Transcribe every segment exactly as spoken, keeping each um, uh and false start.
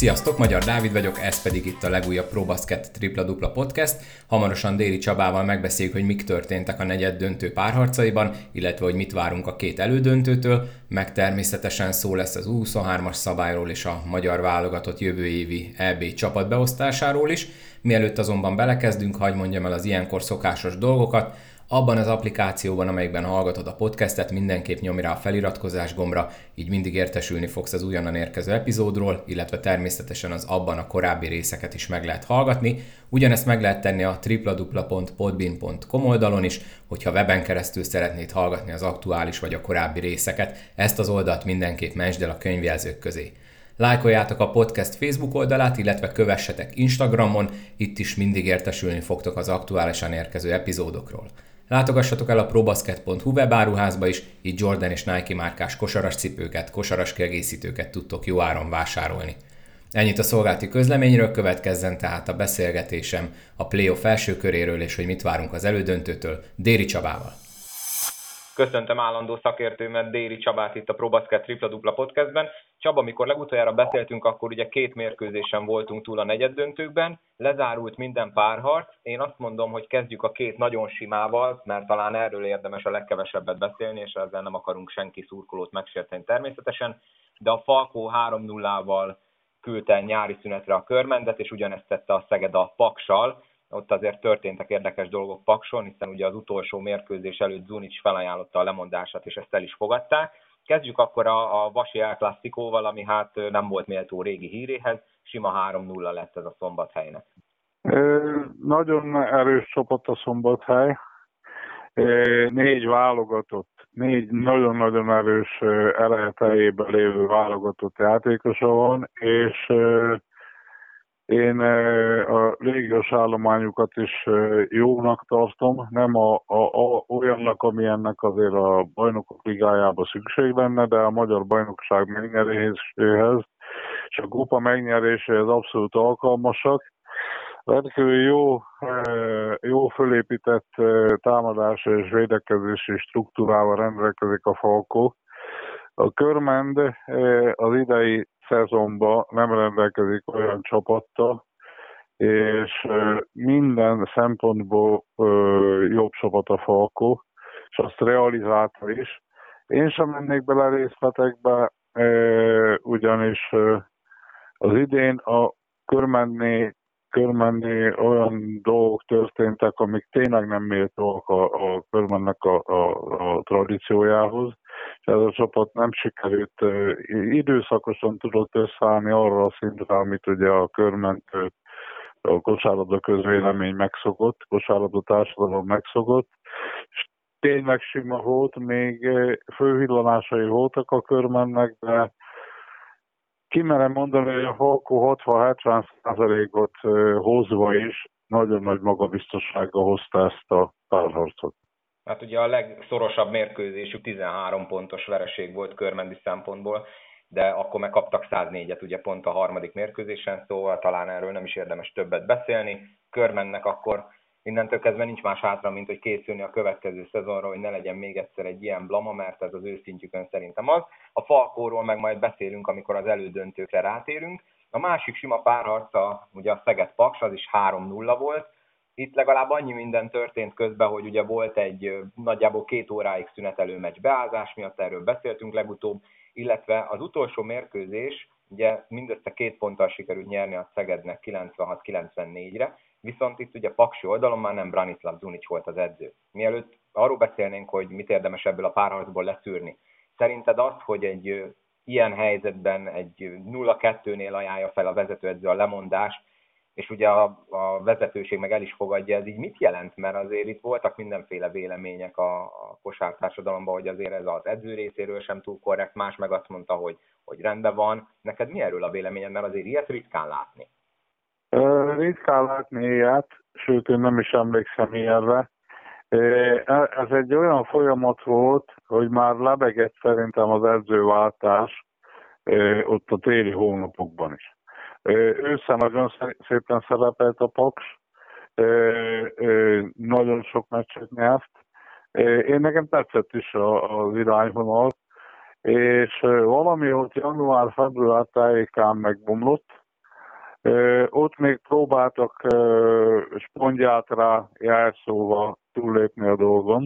Sziasztok, Magyar Dávid vagyok, ez pedig itt a legújabb ProBasket Tripla Dupla Podcast. Hamarosan Déri Csabával megbeszéljük, hogy mik történtek a negyed döntő párharcaiban, illetve hogy mit várunk a két elődöntőtől, meg természetesen szó lesz az U huszonhármas szabályról és a magyar válogatott jövő évi é bé csapatbeosztásáról is. Mielőtt azonban belekezdünk, hadd mondjam el az ilyenkor szokásos dolgokat. Abban az applikációban, amelyikben hallgatod a podcastet, mindenképp nyomj rá a feliratkozás gombra, így mindig értesülni fogsz az újonnan érkező epizódról, illetve természetesen az abban a korábbi részeket is meg lehet hallgatni. Ugyanezt meg lehet tenni a tripladupla pont podbean pont com oldalon is, hogyha weben keresztül szeretnéd hallgatni az aktuális vagy a korábbi részeket. Ezt az oldalt mindenképp mentsd el a könyvjelzők közé. Lájkoljátok a podcast Facebook oldalát, illetve kövessetek Instagramon, itt is mindig értesülni fogtok az aktuálisan érkező epizódokról. Látogassatok el a probasket pont hu webáruházba is, így Jordan és Nike márkás kosaras cipőket, kosaras kiegészítőket tudtok jó áron vásárolni. Ennyit a szolgálati közleményről, következzen tehát a beszélgetésem a playoff első köréről és hogy mit várunk az elődöntőtől Déri Csabával. Köszöntöm állandó szakértőmet, Déri Csabát itt a ProBasket Tripla Dupla Podcastben. Csaba, amikor legutoljára beszéltünk, akkor ugye két mérkőzésen voltunk túl a negyeddöntőkben, lezárult minden párharc. Én azt mondom, hogy kezdjük a két nagyon simával, mert talán erről érdemes a legkevesebbet beszélni, és ezzel nem akarunk senki szurkolót megsérteni természetesen, de a Falkó három nullával küldte nyári szünetre a Körmendet, és ugyanezt tette a Szeged a Paksal. Ott azért történtek érdekes dolgok Pakson, hiszen ugye az utolsó mérkőzés előtt Zunic felajánlotta a lemondását, és ezt el is fogadták. Kezdjük akkor a, a Vasi El Clasicóval, ami hát nem volt méltó régi híréhez, sima három nulla lett ez a Szombathelynek. É, nagyon erős csapat a Szombathely. É, négy válogatott, négy nagyon-nagyon erős elehetejében lévő válogatott játékosa van, és én a légiós állományukat is jónak tartom, nem a, a, a, olyannak, ami ennek azért a bajnokok ligájában szükség lenne, de a magyar bajnokság megnyeréséhez és a kupa megnyeréséhez abszolút alkalmasak. Rendkívül jó, jó fölépített támadás és védekezési struktúrával rendelkezik a Falkó. A Körmend az idei szezonban nem rendelkezik olyan csapattal, és minden szempontból jobb csapat a Falkó, és azt realizálta is. Én sem mennék bele részletekbe, ugyanis az idén a körmenni, körmenni olyan dolgok történtek, amik tényleg nem méltóak a, a Körmennek a, a, a tradíciójához. Ez a csapat nem sikerült, időszakosan tudott összeállni arra a szintre, amit ugye a körmentő, a kosárlabda közvélemény megszokott, kosárlabda társadalom megszokott, és tényleg sima volt, még fővillanásai voltak a körmennek, de kimerem mondani, hogy a Falkó hatvan-hetven százalékot hozva is nagyon nagy magabiztossággal hozta ezt a párharcot. Hát ugye a legszorosabb mérkőzésük tizenhárom pontos vereség volt körmendi szempontból, de akkor megkaptak száznégyet ugye pont a harmadik mérkőzésen, szóval talán erről nem is érdemes többet beszélni. Körmennek akkor innentől kezdve nincs más hátra, mint hogy készülni a következő szezonra, hogy ne legyen még egyszer egy ilyen blama, mert ez az ő szintjükön szerintem az. A Falkóról meg majd beszélünk, amikor az elődöntőkre rátérünk. A másik sima párharca ugye a Szeged-Paks, az is három nulla volt. Itt legalább annyi minden történt közben, hogy ugye volt egy nagyjából két óráig szünetelő meccs beázás miatt, erről beszéltünk legutóbb, illetve az utolsó mérkőzés, ugye mindössze két ponttal sikerült nyerni a Szegednek kilencvenhat-kilencvennégyre, viszont itt ugye Paksi oldalon már nem Branislav Zunic volt az edző. Mielőtt arról beszélnénk, hogy mit érdemes ebből a párharcból leszűrni, szerinted azt, hogy egy ilyen helyzetben egy nulla kettőnél ajánlja fel a vezetőedző a lemondást, és ugye a, a vezetőség meg el is fogadja, ez így mit jelent? Mert azért itt voltak mindenféle vélemények a, a kosártársadalomban, hogy azért ez az edző részéről sem túl korrekt, más meg azt mondta, hogy, hogy rendben van. Neked mi erről a véleményed? Mert azért ilyet ritkán látni. Ritkán látni ilyet, sőt én nem is emlékszem ilyenre. Ez egy olyan folyamat volt, hogy már lebegett szerintem az edzőváltás ott a téli hónapokban is. Ősszel nagyon szépen szerepelt a Paks, nagyon sok meccset nyert. Én nekem tetszett is az irányvonal, és valami ott január-február tájékán megbomlott, Ott még próbáltak spongyát rá járszóval túllépni a dolgon,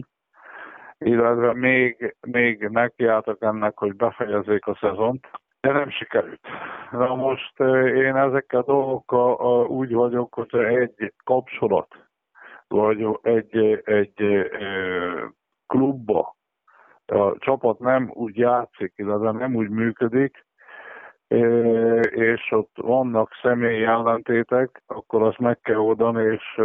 illetve még, még nekiálltak ennek, hogy befejezzék a szezont, de nem sikerült. Na most én ezekkel a dolgokkal úgy vagyok, hogy egy kapcsolat, vagy egy, egy klubba a csapat nem úgy játszik, illetve nem úgy működik, és ott vannak személyi ellentétek, akkor azt meg kell oldani, és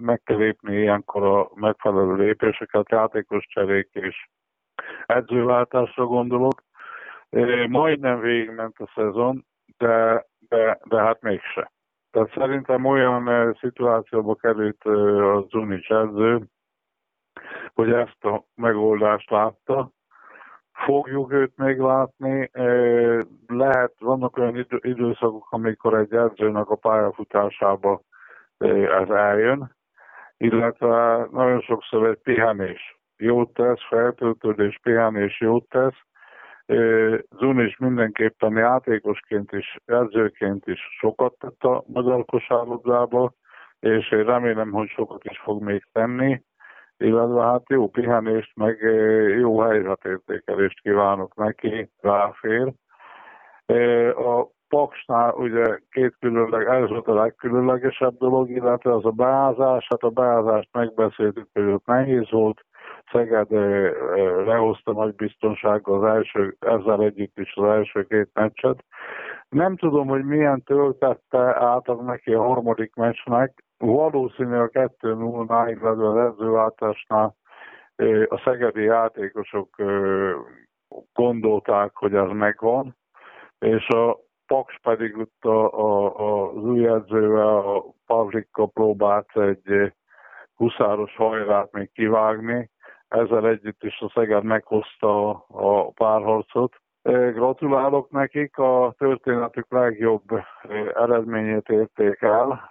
meg kell lépni ilyenkor a megfelelő lépéseket, játékos cserék és edzőváltásra gondolok. Majdnem végigment a szezon, de, de, de hát mégse. Tehát szerintem olyan szituációba került a Zunic edző, hogy ezt a megoldást látta. Fogjuk őt még látni, lehet, vannak olyan időszakok, amikor egy edzőnek a pályafutásába ez eljön, illetve nagyon sokszor egy pihenés jót tesz, feltöltődés, pihenés jót tesz. Zunic mindenképpen játékosként is, edzőként is sokat tett a magyar kosárlabdába, és remélem, hogy sokat is fog még tenni. Illetve hát jó pihenést, meg jó helyzetértékelést kívánok neki, ráfér. A Paksnál ugye két különleg, ez volt a legkülönlegesebb dolog, illetve az a beázás, hát a beázást megbeszéltük, hogy ott nehéz volt. Szeged lehozta nagy biztonsággal az első, ezzel együtt is az első két meccset. Nem tudom, hogy milyen töltette átad neki a harmadik meccsnek. Valószínű a kettő nullnál, illetve az edzőváltásnál a szegedi játékosok gondolták, hogy ez megvan, és a Paks pedig ott a, a, az új edzővel, a Pavlikka próbált egy huszáros hajrát még kivágni, ezzel együtt is a Szeged meghozta a párharcot. Gratulálok nekik, a történetük legjobb eredményét érték el,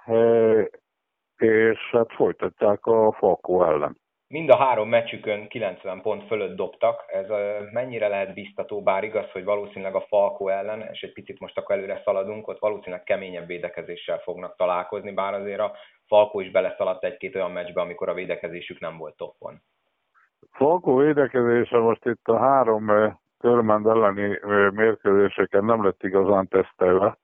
és hát folytatják a Falkó ellen. Mind a három meccsükön kilencven pont fölött dobtak, ez mennyire lehet biztató, bár igaz, hogy valószínűleg a Falkó ellen, és egy picit most akkor előre szaladunk, ott valószínűleg keményebb védekezéssel fognak találkozni, bár azért a Falkó is beleszaladt egy-két olyan meccsbe, amikor a védekezésük nem volt toppon. Falkó védekezése most itt a három Körmend elleni mérkőzéseken nem lett igazán tesztelve,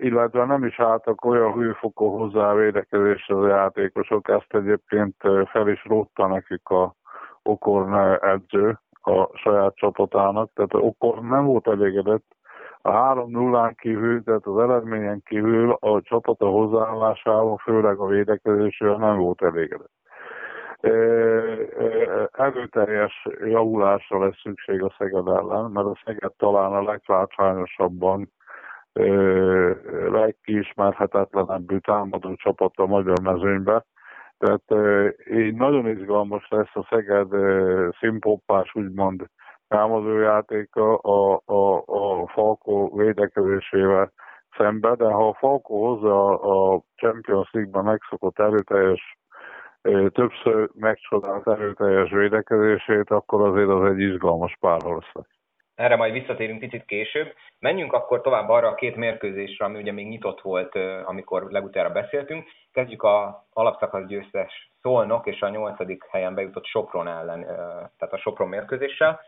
illetve nem is álltak olyan hőfokon hozzá a védekezéshez a játékosok, ezt egyébként fel is rótta nekik a Okorn edző a saját csapatának, tehát Okorn nem volt elégedett, a három nullán kívül, tehát az eredményen kívül a csapata hozzáállásával, főleg a védekezésről nem volt elégedett. Erőteljes javulásra lesz szükség a Szeged ellen, mert a Szeged talán a leglátványosabban, legkiismerhetetlenebbül támadó csapat a magyar mezőnybe. Tehát így nagyon izgalmas lesz a Szeged színpoppás, úgymond támadójátéka a, a, a Falkó védekezésével szembe, de ha a Falkó hozza a Champions League-ben megszokott erőteljes, többször megcsodált erőteljes védekezését, akkor azért az egy izgalmas párharc lesz. Erre majd visszatérünk picit később. Menjünk akkor tovább arra a két mérkőzésre, ami ugye még nyitott volt, amikor legutára beszéltünk. Kezdjük az alapszakasz győztes Szolnok és a nyolcadik helyen bejutott Sopron ellen, tehát a Sopron mérkőzéssel.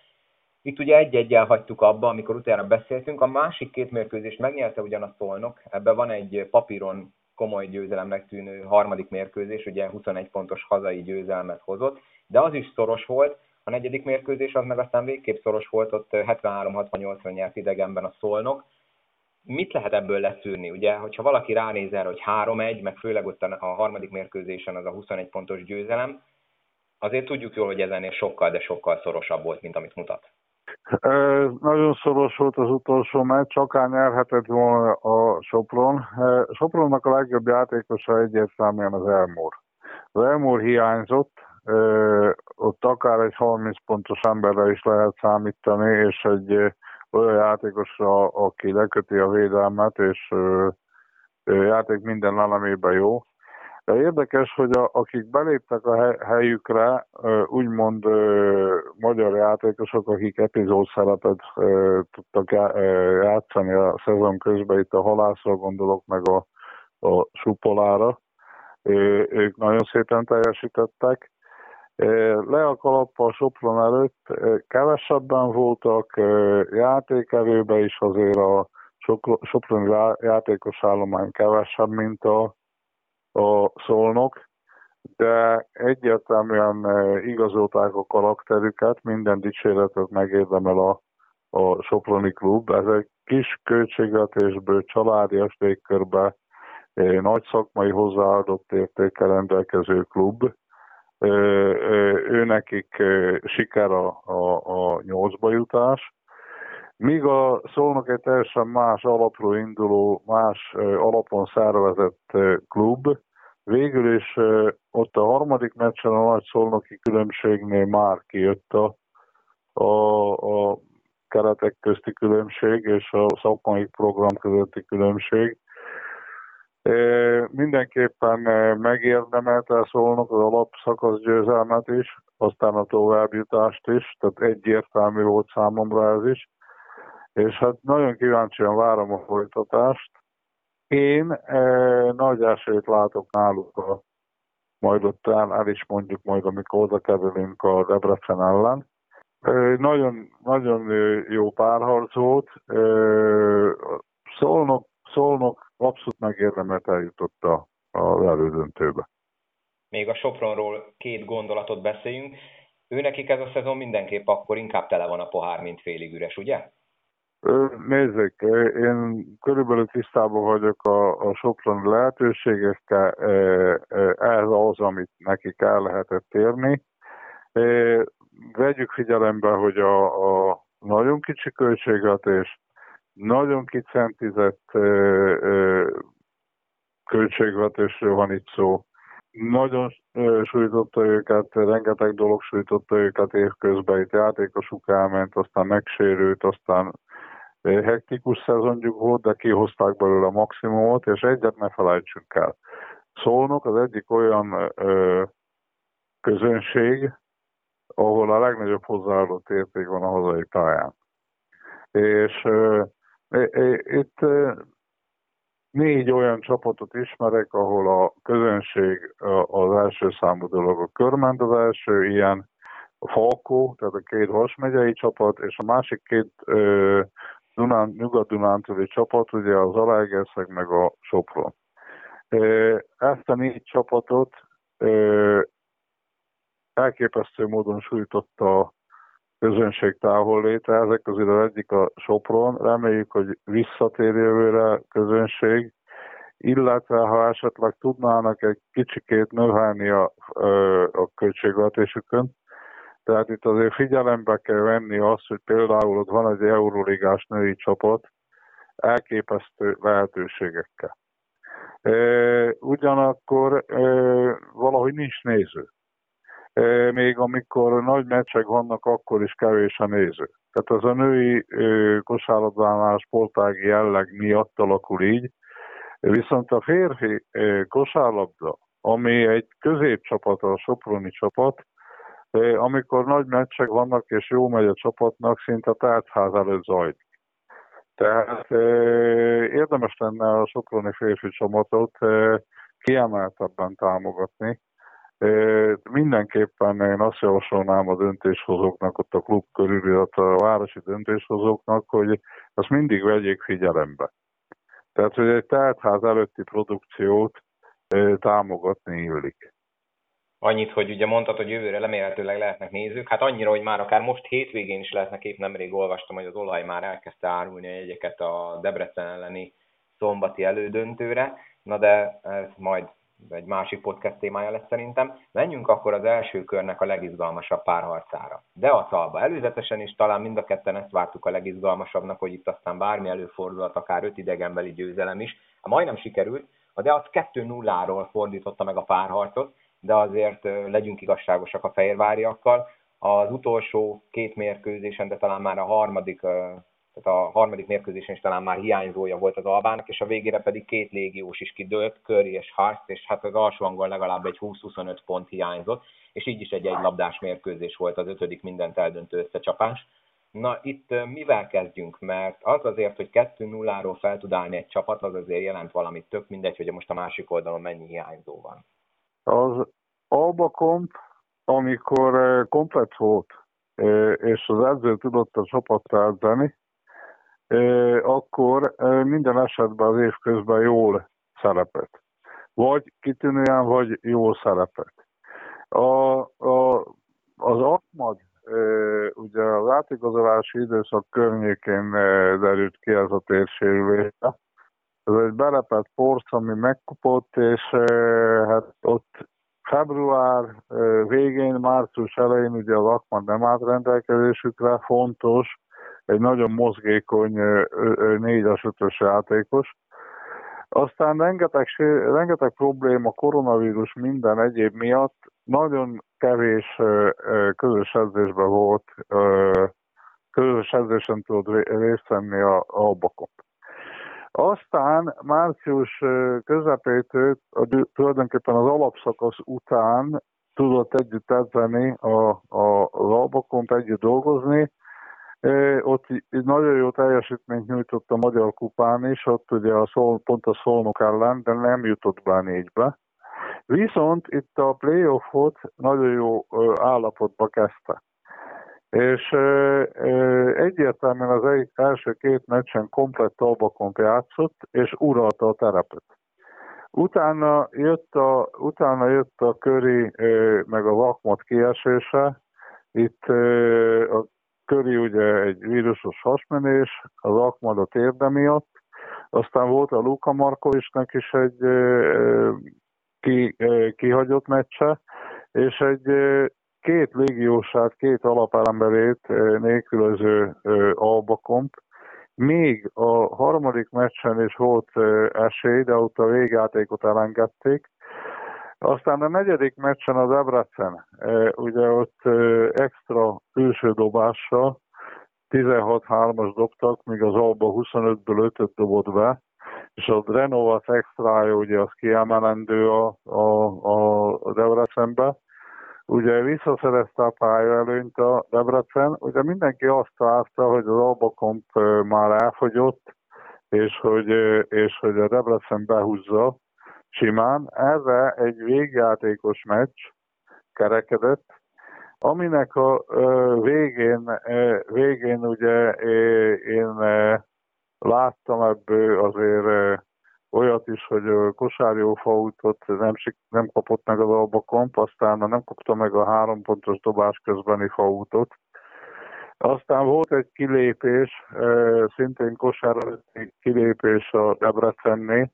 Itt ugye egy-egyel hagytuk abba, amikor utána beszéltünk. A másik két mérkőzést megnyerte ugyan a Szolnok. Ebben van egy papíron komoly győzelemnek tűnő harmadik mérkőzés, ugye huszonegy pontos hazai győzelmet hozott, de az is szoros volt, a negyedik mérkőzés az meg aztán végképp szoros volt, ott hetvenhárom hatvannyolcra nyert idegenben a Szolnok. Mit lehet ebből leszűrni? Ugye, hogyha valaki ránéz erre, hogy három egy, meg főleg ott a harmadik mérkőzésen az a huszonegy pontos győzelem, azért tudjuk jól, hogy ez ennél sokkal, de sokkal szorosabb volt, mint amit mutat. Ö, nagyon szoros volt az utolsó meccs, csak nyerhetett volna a Sopron. Sopronnak a legjobb játékosa egyértelműen az Elmore. Az Elmore hiányzott, ö, ott akár egy harminc pontos emberre is lehet számítani, és egy olyan játékosra, aki leköti a védelmet, és ö, játék minden elemében jó. De érdekes, hogy a, akik beléptek a helyükre, úgymond magyar játékosok, akik epizód szerepet tudtak játszani a szezon közben, itt a Halászra gondolok, meg a, a Supolára, ők nagyon szépen teljesítettek. Le a kalappal Sopron előtt kevesebben voltak, játékerőben is azért a Sopron játékos állomány kevesebb, mint a, a Szolnok, de egyértelműen igazolták a karakterüket, minden dicséretet megérdemel a, a Soproni klub. Ez egy kis költségvetésből, családias légkörbe, nagy szakmai hozzáadott értékkel rendelkező klub. Őnekik siker a, a, a nyolcba jutás. Míg a Szolnok egy teljesen más alapról induló, más alapon szervezett klub, végül is ott a harmadik meccsen a nagy szolnoki különbségnél már kijött a, a, a keretek közti különbség és a szakmai program közötti különbség. Mindenképpen megérdemelte a Szolnok az alapszakasz győzelmet is, aztán a továbbjutást is, tehát egyértelmű volt számomra ez is. És hát nagyon kíváncsian várom a folytatást. Én eh, nagy esélyt látok náluk, a, majd ott el, el is mondjuk majd, amikor oda kerülünk a Debrecen ellen. Eh, nagyon, nagyon jó párharc volt. Eh, Szolnok, Szolnok abszolút megérdemelt eljutott az elődöntőbe. Még a Sopronról két gondolatot beszéljünk. Őnekik ez a szezon mindenképp akkor inkább tele van a pohár, mint félig üres, ugye? Nézzük, én körülbelül tisztában vagyok a, a Sopron lehetőségekkel, ez az, amit nekik el lehetett érni. Vegyük figyelembe, hogy a, a nagyon kicsi költségvetés, nagyon kicentizett költségvetésről van itt szó. Nagyon sújtotta őket, rengeteg dolog sújtotta őket évközben, itt játékosuk elment, aztán megsérült, aztán hektikus szezonjuk volt, de kihozták belőle a maximumot, és egyet ne felejtsünk el. Szolnok az egyik olyan ö, közönség, ahol a legnagyobb hozzáadott érték van a hazai pályán. És ö, é, é, itt ö, négy olyan csapatot ismerek, ahol a közönség az első számú dolog. A Körmend az első ilyen, a Falkó, tehát a két Vasmegyei csapat, és a másik két ö, Dunán, Nyugat-Dunántúli csapat, ugye a Zalaegerszeg meg a Sopron. Ezt a négy csapatot elképesztő módon sújtotta a közönség távolléte, ezek közül az egyik a Sopron, reméljük, hogy visszatér jövőre közönség, illetve ha esetleg tudnának egy kicsikét növelni a, a költségvetésükön. Tehát itt azért figyelembe kell venni azt, hogy például ott van egy Euróligás női csapat elképesztő lehetőségekkel. E, ugyanakkor e, valahogy nincs néző. E, még amikor nagy meccsek vannak, akkor is kevés a néző. Tehát ez a női e, kosárlabdánál sportági jelleg miatt alakul így. Viszont a férfi e, kosárlabda, ami egy középcsapat, a soproni csapat, amikor nagy meccsek vannak és jó megy a csapatnak, szinte tárház előtt zajlik. Tehát érdemes lenne a soproni férfi csapatot kiemeltebben támogatni. Mindenképpen én azt javasolnám a döntéshozóknak, ott a klub körül, illetve a városi döntéshozóknak, hogy azt mindig vegyék figyelembe. Tehát, hogy egy tárház előtti produkciót támogatni illik. Annyit, hogy ugye mondtad, hogy jövőre remélhetőleg lehetnek nézők, hát annyira, hogy már akár most hétvégén is lehetnek, épp nemrég olvastam, hogy az Olaj már elkezdte árulni a jegyeket a Debrecen elleni szombati elődöntőre, na de ez majd egy másik podcast témája lesz szerintem. Menjünk akkor az első körnek a legizgalmasabb párharcára. Deacalba. Előzetesen is talán mind a ketten ezt vártuk a legizgalmasabbnak, hogy itt aztán bármi előfordulhat, akár öt idegenbeli győzelem is. Majdnem sikerült, a Deac kettő nulláról fordította meg a párharcot, de azért legyünk igazságosak a fehérváriakkal. Az utolsó két mérkőzésen, de talán már a harmadik tehát a harmadik mérkőzésen is talán már hiányzója volt az Albának, és a végére pedig két légiós is kidőlt, Curry és Harc, és hát az alsó hangon legalább egy húsz-huszonöt pont hiányzott, és így is egy egylabdás mérkőzés volt az ötödik mindent eldöntő összecsapás. Na itt mivel kezdjünk? Mert az azért, hogy kettő nulláról fel tud állni egy csapat, az azért jelent valamit, tök mindegy, hogy most a másik oldalon mennyi hiányzó van. Az Alba komp, amikor komplet volt, és az edző tudott a csapattal edzeni, akkor minden esetben az év közben jól szerepelt. Vagy kitűnően, vagy jól szerepelt. A, a, az Ahmad ugye az átigazolási időszak környékén derült ki ez a térsérülése. Ez egy berepett porc, ami megkopott, és hát ott február végén, március elején ugye az Ahmad nem állt rendelkezésükre, fontos, egy nagyon mozgékony négyes-ötös játékos. Aztán rengeteg, rengeteg probléma koronavírus minden egyéb miatt, nagyon kevés közös edzésben volt, közös edzésen tudott részt venni a Albakon. Aztán március közepétől, tulajdonképpen az alapszakasz után tudott együtt edzeni az Albakon, együtt dolgozni. Ott nagyon jó teljesítményt nyújtott a Magyar Kupán is, ott ugye a szol, pont a Szolnok ellen, de nem jutott be négybe. Viszont itt a playoffot nagyon jó állapotba kezdte. És egyértelműen az első két meccsen komplett Albakont játszott, és uralta a terepet. Utána jött a, utána jött a Curry meg a Ahmad kiesése, itt a Curry ugye egy vírusos hasmenés, az Ahmad a térde miatt, aztán volt a Luka Markovicsnak is egy ki, kihagyott meccse, és egy két légiósát, két alapelembelét nélkülöző Albakomp. Még a harmadik meccsen is volt esély, de ott a végjátékot elengedték. Aztán a negyedik meccsen az Debrecen, ugye ott extra külső dobással tizenhat-hármas dobtak, míg az Alba huszonötből ötöt dobott be, és a Drenovac extrája ugye az kiemelendő a, a, a Debrecenbe. Ugye visszaszerezte a pályaelőnyt a Debrecen, ugye mindenki azt várta, hogy az Albakomp már elfogyott, és hogy, és hogy a Debrecen behúzza simán. Erre egy végjátékos meccs kerekedett, aminek a végén, végén ugye én láttam ebből azért olyat is, hogy Kosárjó fautot nem, nem kapott meg az Albakomp, aztán nem kapta meg a három pontos dobás közbeni fautot. Aztán volt egy kilépés, szintén kosárlabda kilépés a Debrecennél,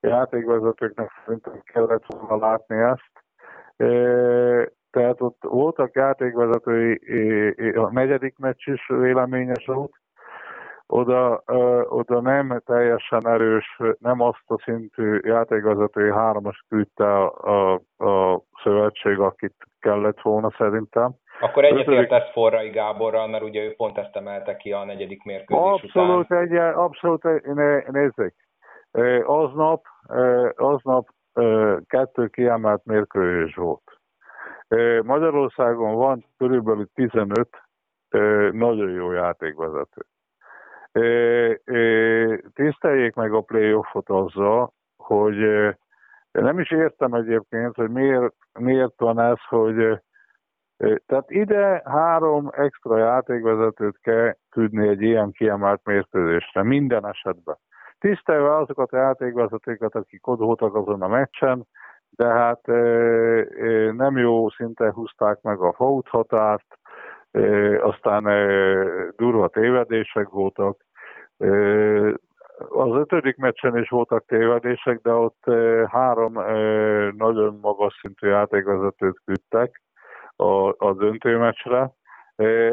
játékvezetőknek szerintem kellett volna látni ezt. E, tehát ott voltak játékvezetői, a negyedik meccs is véleményes volt, oda, oda nem teljesen erős, nem azt a szintű játékvezetői hármas küldte a, a szövetség, akit kellett volna szerintem. Akkor egyetértesz Forrai Gáborral, mert ugye ő pont ezt emelte ki a negyedik mérkőzés abszolút után. Egy, abszolút, né, nézzék. Aznap, aznap kettő kiemelt mérkőzés volt. Magyarországon van körülbelül tizenöt nagyon jó játékvezető. Tiszteljék meg a playoffot azzal, hogy nem is értem egyébként, hogy miért, miért van ez, hogy tehát ide három extra játékvezetőt kell küldni egy ilyen kiemelt mérkőzésre, minden esetben. Tisztelve azokat a játékvezetőket, akik ott voltak azon a meccsen, de hát e, nem jó szinten húzták meg a fault határt, e, aztán e, durva tévedések voltak. E, az ötödik meccsen is voltak tévedések, de ott e, három e, nagyon magas szintű játékvezetőt küldtek a, a döntő meccsre.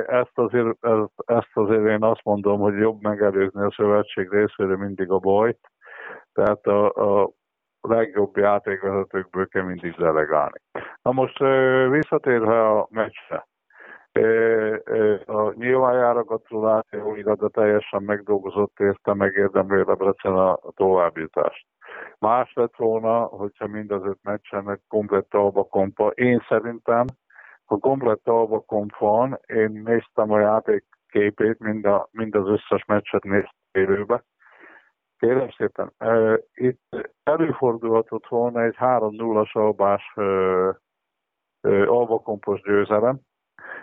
Ezt azért, ezt azért én azt mondom, hogy jobb megelőzni a szövetség részéről mindig a bajt, tehát a, a legjobb játékvezetőkből kell mindig delegálni. Na most visszatérve a meccsre, A nyilvánjára gratuláció, igaz, de teljesen megdolgozott érte, megérdemli Debrecen a továbbjutást. Más lett volna, hogyha mind az öt meccsen komplett talbakompa. Én szerintem, ha komplett talbakomp van, én néztem a játékképét, mind, a, mind az összes meccset néztem élőbe. Kérem szépen, uh, itt előfordulhatott volna egy három nullás albás uh, uh, albakompos győzelem,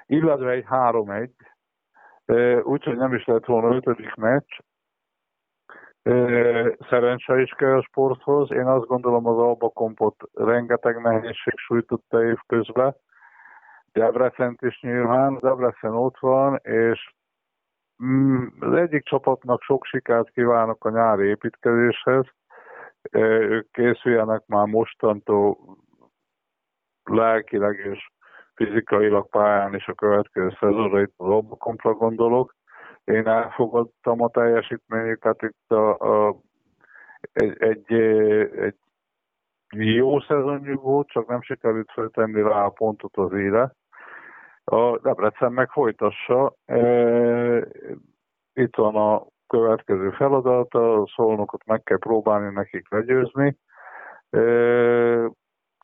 illetve egy három egy, uh, úgyhogy nem is lett volna ötödik meccs. Uh, szerencse is kell a sporthoz. Én azt gondolom, az albakompot rengeteg nehézség sújtotta évközben. Debrecent is nyilván, Debrecen ott van, és az egyik csapatnak sok sikert kívánok a nyári építkezéshez. Ők készüljenek már mostantól lelkileg és fizikailag pályán is a következő szezonra, itt az albakompra gondolok. Én elfogadtam a teljesítményüket, itt a, a, egy, egy, egy jó szezonjuk volt, csak nem sikerült feltenni rá a pontot az íre. A Debrecen meg folytassa. Itt van a következő feladat, a Szolnokot meg kell próbálni nekik legyőzni.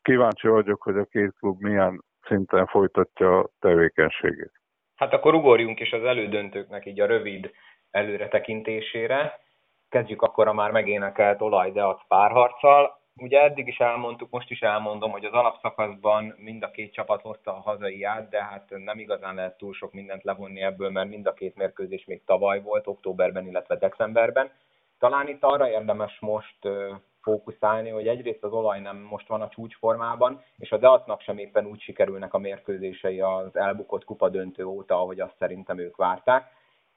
Kíváncsi vagyok, hogy a két klub milyen szinten folytatja a tevékenységét. Hát akkor ugorjunk is az elődöntőknek így a rövid előretekintésére. Kezdjük akkor a már megénekelt olajdeac párharccal. Ugye eddig is elmondtuk, most is elmondom, hogy az alapszakaszban mind a két csapat hozta a hazaiát, de hát nem igazán lehet túl sok mindent levonni ebből, mert mind a két mérkőzés még tavaly volt, októberben, illetve decemberben. Talán itt arra érdemes most fókuszálni, hogy egyrészt az olaj nem most van a csúcsformában, és a Deacnak sem éppen úgy sikerülnek a mérkőzései az elbukott kupadöntő óta, ahogy azt szerintem ők várták.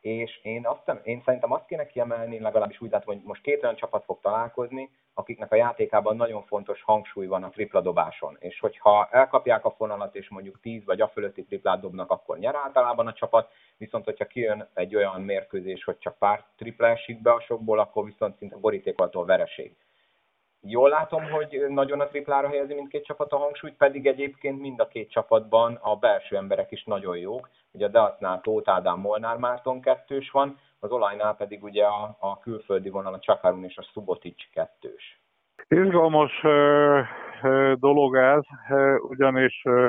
És én, azt, én szerintem azt kéne kiemelni, legalábbis úgy látom, hogy most két olyan csapat fog találkozni, akiknek a játékában nagyon fontos hangsúly van a tripla dobáson. És hogyha elkapják a fonalat, és mondjuk tíz vagy a fölötti triplát dobnak, akkor nyer általában a csapat, viszont hogyha kijön egy olyan mérkőzés, hogy csak pár tripla esik be a sokból, akkor viszont szinte borítékoltól vereség. Jól látom, hogy nagyon a triplára helyezi mindkét csapat a hangsúlyt, pedig egyébként mind a két csapatban a belső emberek is nagyon jók. Ugye a Deacnál Tóth Ádám, Molnár Márton kettős van, az olajnál pedig ugye a, a külföldi vonal, a Csakarun és a Subotics kettős. Izgalmas ö, ö, dolog ez, ö, ugyanis ö,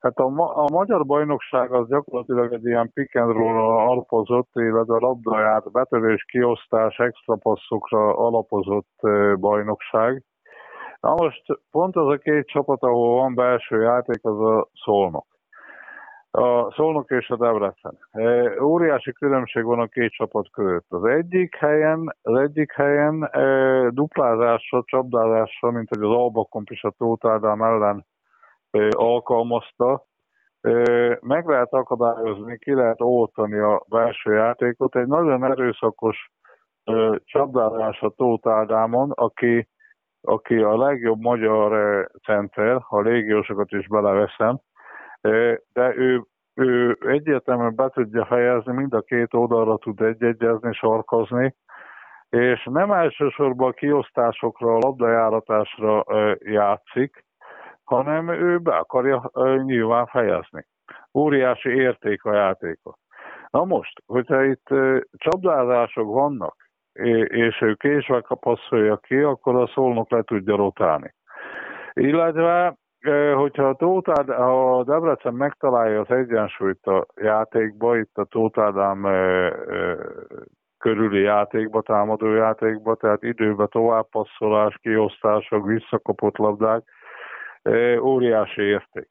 hát a, ma, a magyar bajnokság az gyakorlatilag egy ilyen pick and roll-ra alapozott, illetve a labdaját, betörés, kiosztás, extra passzokra alapozott ö, bajnokság. Na most pont az a két csapat, ahol van belső játék, az a Szolnok. A Szolnok és a Debrecen. Óriási különbség van a két csapat között. Az egyik helyen, az egyik helyen e, duplázásra, csapdázásra, mint hogy az albakomp is a Tóth Ádám ellen e, alkalmazta, e, meg lehet akadályozni, ki lehet oltani a belső játékot. Egy nagyon erőszakos e, csapdázás a Tóth Ádámon, aki, aki a legjobb magyar e, center, ha légiósokat is beleveszem, de ő, ő egyértelműen be tudja helyezni, mind a két oldalra tud egyegyezni, sarkazni, és nem elsősorban a kiosztásokra, a labdajáratásra játszik, hanem ő be akarja nyilván helyezni. Óriási érték a játéka. Na most, hogyha itt csapdázások vannak, és ő késve passzolja ki, akkor a Szolnok le tudja rotálni. Illetve hogyha a, Tóth Ádám, ha a Debrecen megtalálja az egyensúlyt a játékba, itt a Tóth Ádám körüli játékba, támadó játékba, tehát időbe továbbpasszolás, kiosztások, visszakapott labdák, óriási érték.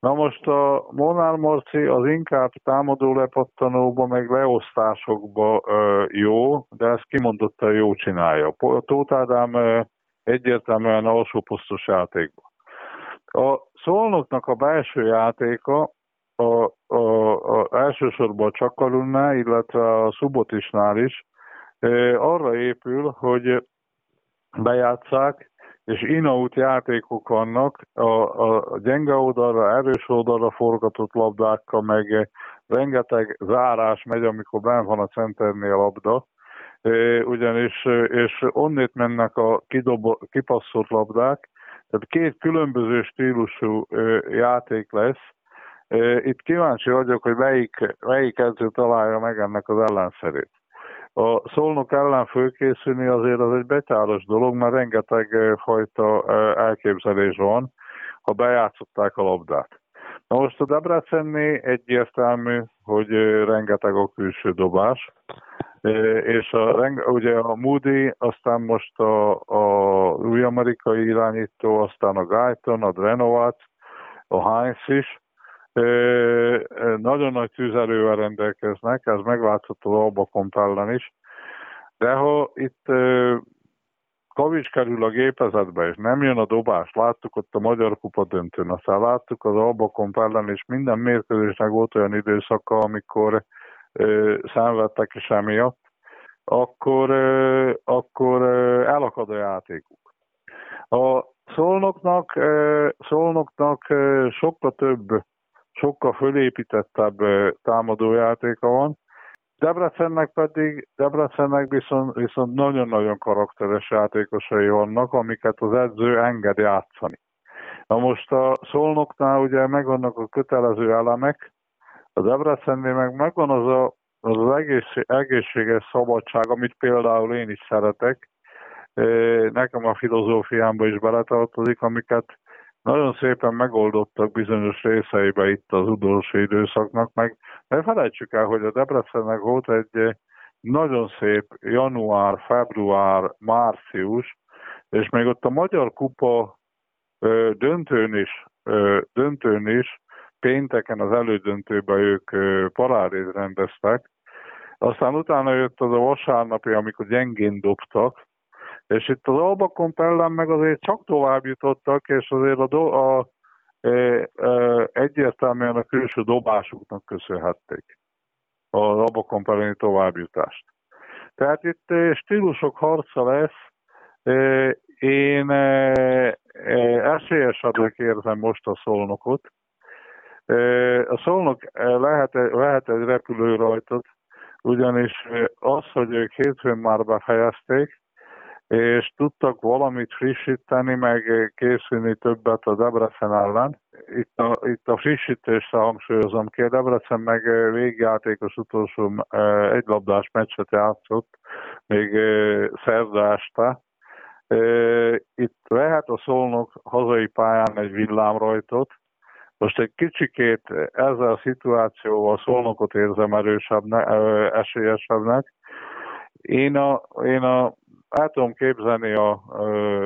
Na most a Molnár Marci az inkább támadó lepattanóba, meg leosztásokba jó, de ezt kimondottan jó csinálja. A Tóth Ádám egyértelműen alsó posztos játékba. A Szolnoknak a belső játéka a, a, a elsősorban a Csakarunnál, illetve a Suboticsnál is e, arra épül, hogy bejátszák, és in-out játékok vannak, a, a gyenge oldalra, erős oldalra forgatott labdákkal, meg rengeteg zárás megy, amikor benn van a centernél labda, e, ugyanis és onnét mennek a kidob, kipasszolt labdák. Tehát két különböző stílusú játék lesz, Itt kíváncsi vagyok, hogy melyik, melyik edző találja meg ennek az ellenszerét. A Szolnok ellen fölkészülni azért az egy betyáros dolog, mert rengeteg fajta elképzelés van, ha bejátszották a labdát. Na most a Debrecennél egyértelmű, hogy rengeteg a külső dobás, és a, ugye a Moody, aztán most a, a új amerikai irányító, aztán a Guyton, a Drenovat, a Heinz is, nagyon nagy tűzerővel rendelkeznek, ez meglátszott az Albacomp ellen is, de ha itt Kavics kerül a gépezetbe, és nem jön a dobás, láttuk ott a Magyar Kupa döntőn, aztán láttuk az Albacomp ellen, és minden mérkőzésnek volt olyan időszaka, amikor szenvedtek is emiatt, akkor, akkor elakad a játékuk. A Szolnoknak, Szolnoknak sokkal több, sokkal fölépítettebb támadójátéka van, Debrecennek pedig, Debrecennek viszont, viszont nagyon-nagyon karakteres játékosai vannak, amiket az edző enged játszani. Na most a Szolnoknál ugye megvannak a kötelező elemek, a Debrecennél meg megvan az a, az, az egész, egészséges szabadság, amit például én is szeretek, nekem a filozófiámba is beletartozik, amiket nagyon szépen megoldottak bizonyos részeibe itt az utolsó időszaknak, meg ne felejtsük el, hogy a Debrecennek volt egy nagyon szép január, február, március, és még ott a Magyar Kupa döntőn is, döntőn is pénteken az elődöntőben ők parádét rendeztek, aztán utána jött az a vasárnapi, amikor gyengén dobtak, és itt az Albacomp ellen meg azért csak tovább jutottak, és azért a do- a, e, e, egyértelműen a külső dobásuknak köszönhették az Albacomp elleni továbbjutást. Tehát itt stílusok harca lesz, e, én e, e, esélyesebbnek érzem most a Szolnokot. E, a Szolnok lehet, lehet egy repülő rajtad, ugyanis az, hogy ők hétfőn már befejezték, és tudtak valamit frissíteni, meg készülni többet a Debrecen ellen. Itt a, itt a frissítésre hangsúlyozom ki, a Debrecen meg végjátékos utolsó egylabdás meccset játszott, még szerda este. Itt lehet a Szolnok hazai pályán egy villámrajtot. Most egy kicsikét ezzel a szituációval a Szolnokot érzem erősebbnek, esélyesebbnek. Én a, én a el tudom képzelni a,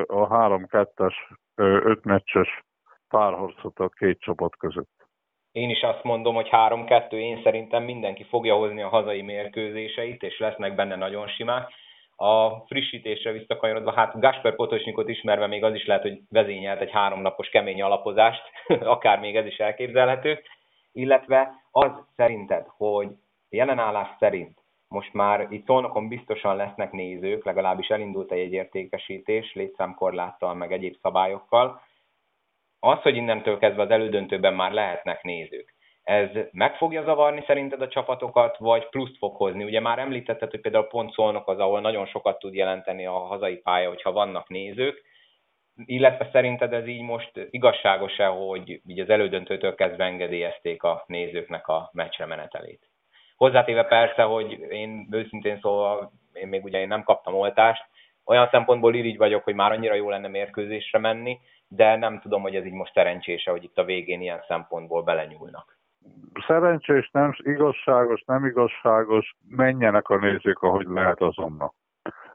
a három-kettes, ötmeccses párharcot a két csapat között. Én is azt mondom, hogy három-kettő, én szerintem mindenki fogja hozni a hazai mérkőzéseit, és lesznek benne nagyon simák. A frissítésre visszakanyarodva, hát Gáspár Potosnyikot ismerve még az is lehet, hogy vezényelt egy háromnapos kemény alapozást, akár még ez is elképzelhető, illetve az szerinted, hogy jelenállás szerint most már itt Szolnokon biztosan lesznek nézők, legalábbis elindult egy jegyértékesítés, létszámkorláttal, meg egyéb szabályokkal. Az, hogy innentől kezdve az elődöntőben már lehetnek nézők, ez meg fogja zavarni szerinted a csapatokat, vagy pluszt fog hozni? Ugye már említetted, hogy például pont Szolnok az, ahol nagyon sokat tud jelenteni a hazai pálya, hogyha vannak nézők, illetve szerinted ez így most igazságos-e, hogy így az elődöntőtől kezdve engedélyezték a nézőknek a meccsre menetelét? Hozzátéve persze, hogy én őszintén szóval, én még ugye én nem kaptam oltást, olyan szempontból irigy vagyok, hogy már annyira jó lenne mérkőzésre menni, de nem tudom, hogy ez így most szerencsése, hogy itt a végén ilyen szempontból belenyúlnak. Szerencsés, nem igazságos, nem igazságos, menjenek a nézők, ahogy lehet azonnal.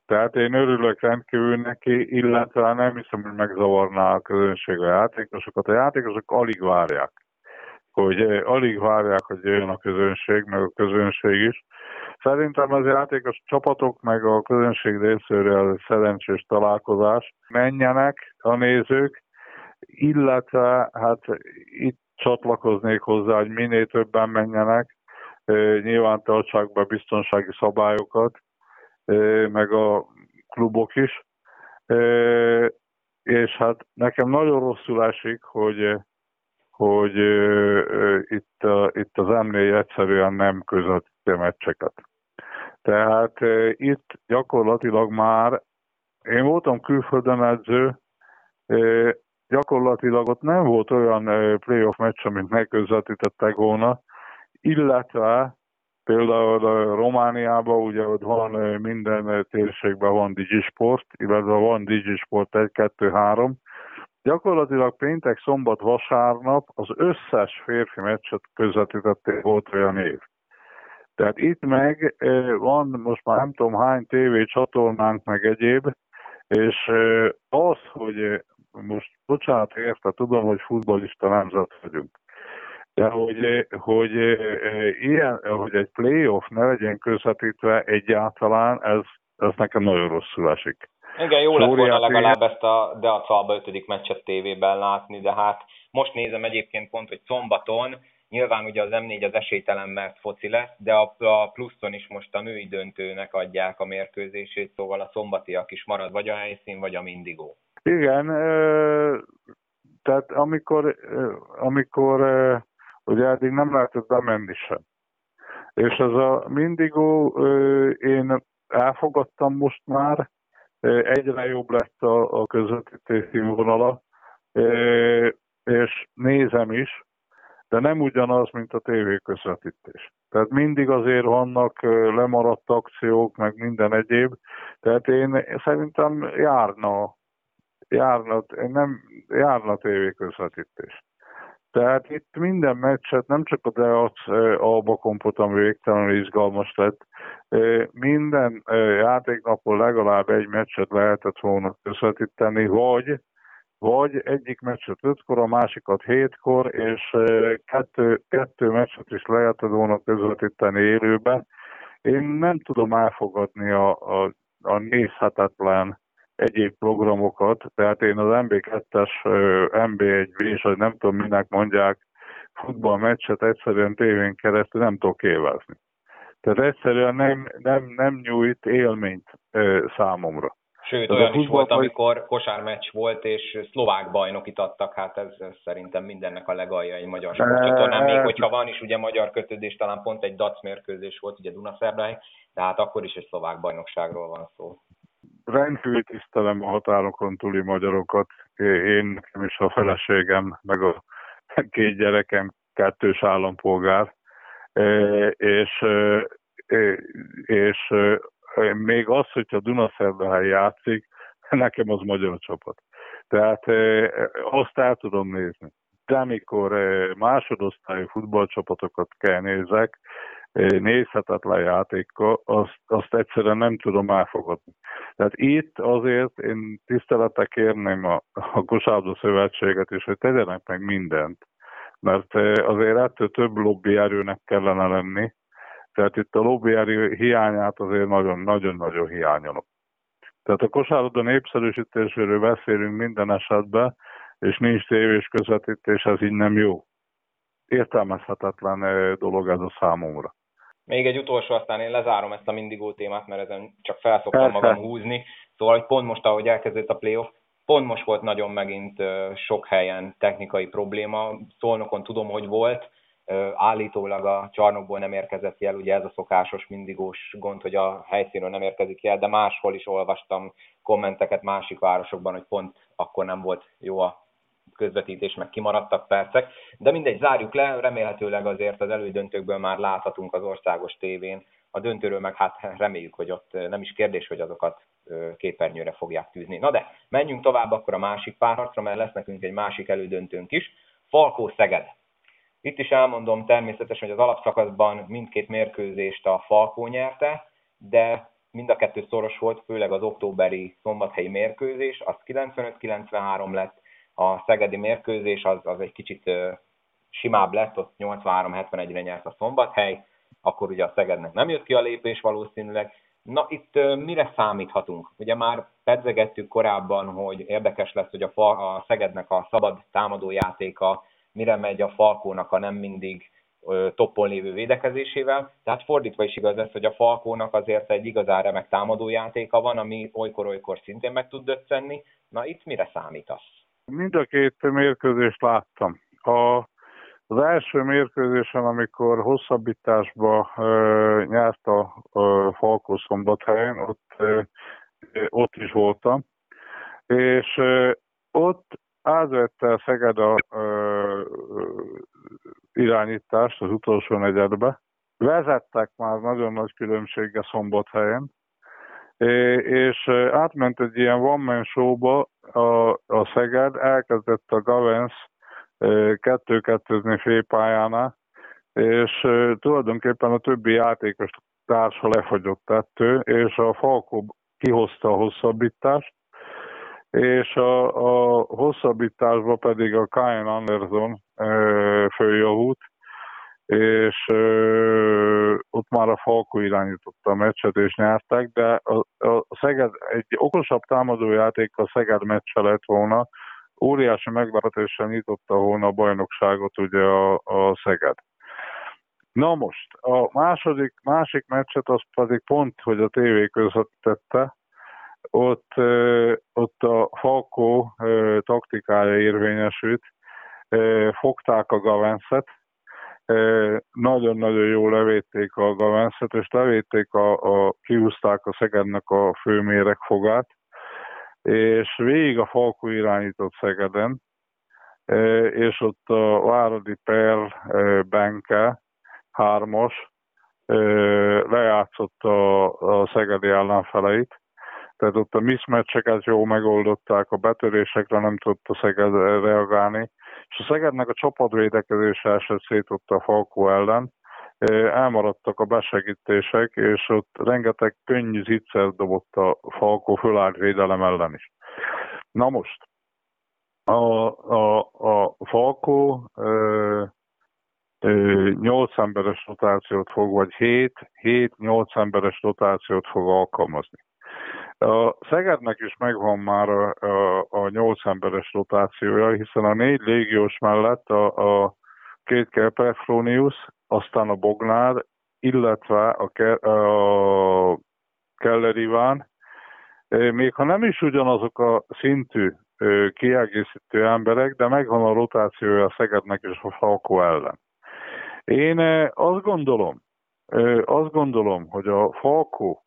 Tehát én örülök rendkívül neki, illetve nem hiszem, hogy megzavarná a közönség a játékosokat. A játékosok alig várják. hogy alig várják, hogy jön a közönség, meg a közönség is. Szerintem az játékos csapatok, meg a közönség részéről egy szerencsés találkozás. Menjenek a nézők, illetve hát itt csatlakoznék hozzá, hogy minél többen menjenek, nyilván tartsák be biztonsági szabályokat, meg a klubok is. És hát nekem nagyon rosszul esik, hogy hogy uh, itt, uh, itt az em négy egyszerűen nem közvetíti a meccseket. Tehát uh, itt gyakorlatilag már, én voltam külföldön edző, uh, Gyakorlatilag ott nem volt olyan playoff meccs, amit megközvetítettek volna, illetve például Romániában ugye ott van minden térségben van DigiSport, illetve van DigiSport egy, kettő, három. Gyakorlatilag péntek, szombat, vasárnap az összes férfi meccset közvetítették, volt olyan év. Tehát itt meg van most már nem tudom hány tévécsatornánk meg egyéb, és az, hogy most bocsánat érte, tudom, hogy futballista nemzet vagyunk. De hogy, hogy, ilyen, hogy egy playoff ne legyen közvetítve egyáltalán, ez, ez nekem nagyon rosszul esik. Igen, jó lett volna legalább ezt a Deacalba ötödik meccset tévében látni, de hát most nézem egyébként pont, hogy szombaton, nyilván ugye az em négy az esélytelen, mert foci lesz, de a pluszon is most a női döntőnek adják a mérkőzését, szóval a szombatiak is marad, vagy a helyszín, vagy a Mindigó. Igen, tehát amikor, amikor ugye eddig nem lehetett bemenni sem. És ez a Mindigó, én elfogadtam most már, egyre jobb lett a, a közvetítés színvonala, és nézem is, de nem ugyanaz, mint a tévé közvetítés. Tehát mindig azért vannak lemaradt akciók, meg minden egyéb, tehát én szerintem járna, járna, nem, járna a tévé közvetítés. Tehát itt minden meccset, nem csak a Deac Alba kompot, ami végtelenül izgalmas lett, minden játéknapon legalább egy meccset lehetett volna közvetíteni, vagy, vagy egyik meccset ötkor, a másikat hétkor, és kettő, kettő meccset is lehetett volna közvetíteni élőben. Én nem tudom elfogadni a, a, a nézhetetlen egyéb programokat, tehát én az en bé kettes, en bé egy vé-s, vagy nem tudom minek mondják, futballmeccset egyszerűen tévén keresztül nem tudok élvezni. Tehát egyszerűen nem, nem, nem nyújt élményt számomra. Sőt, tehát olyan is volt, vagy... amikor kosármeccs volt, és szlovák bajnokit adtak, hát ez, ez szerintem mindennek a legalja egy magyar sportcsatornán, még hogyha van is ugye magyar kötődés, talán pont egy dac mérkőzés volt, ugye Dunaszerdály, de hát akkor is egy szlovák bajnokságról van szó. Rendkívül tisztelem a határokon túli magyarokat. Én és a feleségem, meg a két gyerekem kettős állampolgár, és, és még az, hogyha Dunaszerdahelyen játszik, nekem az magyar csapat. Tehát azt el tudom nézni. De amikor másodosztályú futballcsapatokat kell nézek, nézhetetlen játékkal, azt, azt egyszerűen nem tudom elfogadni. Tehát itt azért én tisztelettel kérném a, a kosárlabda szövetséget is, hogy tegyenek meg mindent, mert azért ettől több lobbyerőnek kellene lenni, tehát itt a lobbyerő hiányát azért nagyon-nagyon hiányolom. Tehát a kosárlabda népszerűsítéséről beszélünk minden esetben, és nincs tévés közvetítés, ez így nem jó. Értelmezhetetlen dolog ez a számomra. Még egy utolsó, aztán én lezárom ezt a Mindigó témát, mert ezen csak felszoktam magam húzni. Szóval, hogy pont most, ahogy elkezdődött a playoff, pont most volt nagyon megint sok helyen technikai probléma. Szolnokon tudom, hogy volt. Állítólag a csarnokból nem érkezett jel, ugye ez a szokásos mindigós gond, hogy a helyszínről nem érkezik jel, de máshol is olvastam kommenteket másik városokban, hogy pont akkor nem volt jó a közvetítés, meg kimaradtak percek, de mindegy, zárjuk le, remélhetőleg azért az elődöntőkből már láthatunk az országos tévén, a döntőről meg hát reméljük, hogy ott nem is kérdés, hogy azokat képernyőre fogják tűzni. Na de, menjünk tovább akkor a másik párharcra, mert lesz nekünk egy másik elődöntőnk is, Falkó Szeged. Itt is elmondom természetesen, hogy az alapszakaszban mindkét mérkőzést a Falkó nyerte, de mind a kettő szoros volt, főleg az októberi szombathelyi mérkőzés, az kilencvenöt kilencvenhárom lett. A szegedi mérkőzés az, az egy kicsit ö, simább lett, ott nyolcvanhárom hetvenegyre nyert a Szombathely, akkor ugye a Szegednek nem jött ki a lépés valószínűleg. Na itt ö, mire számíthatunk? Ugye már pedzegettük korábban, hogy érdekes lesz, hogy a, fal, a Szegednek a szabad támadójátéka mire megy a Falkónak a nem mindig ö, toppon lévő védekezésével. Tehát fordítva is igaz lesz, hogy a Falkónak azért egy igazán remek támadójátéka van, ami olykor-olykor szintén meg tud döccenni. Na itt mire számítasz? Mind a két mérkőzést láttam. A, az első mérkőzésen, amikor hosszabbításba e, nyert a e, Falkó Szombathelyen, ott, e, ott is voltam, és e, ott Ázeltel Szeged a ö, irányítást az utolsó negyedbe. Vezettek már nagyon nagy különbséggel Szombathelyen, és átment egy ilyen one-man show-ba a, a Szeged, elkezdett a Gavens kettő-kettőzni félpályánál, és tulajdonképpen a többi játékos társa lefagyott ettől, és a Falkó kihozta a hosszabbítást, és a, a hosszabbításban pedig a Kyle Anderson följavult, és ö, ott már a Falkó irányította a meccset, és nyertek, de a, a Szeged egy okosabb támadójátékkal Szeged meccse lett volna, óriási meglepetéssel nyitotta volna a bajnokságot ugye a, a Szeged. Na most, a második, másik meccset az pedig pont, hogy a té vé közvetítette, ott, ö, ott a Falkó ö, taktikája érvényesült, ö, fogták a Gavenset, nagyon-nagyon jól levédték a Gavenszet, és levédték, a, a, kihúzták a Szegednek a főméregfogát, és végig a Falkó irányított Szegeden, és ott a Váradi Per Benke, hármas, lejátszott a, a szegedi ellenfeleit, tehát ott a mismatcheket jól megoldották, a betörésekre nem tudta Szeged reagálni, és a Szegednek a csapatvédekezése esett szét ott a Falkó ellen, elmaradtak a besegítések, és ott rengeteg könnyű zicsert dobott a Falkó fölállt védelem ellen is. Na most, a, a, a Falkó ö, ö, nyolc emberes rotációt fog, vagy hét-nyolc emberes rotációt fog alkalmazni. A Szegednek is megvan már a, a, a nyolc emberes rotációja, hiszen a négy légiós mellett a, a két Kefronius, aztán a Bognár, illetve a, Ke, a Keller Iván, még ha nem is ugyanazok a szintű kiegészítő emberek, de megvan a rotációja a Szegednek és a Falkó ellen. Én azt gondolom, azt gondolom, hogy a Falkó,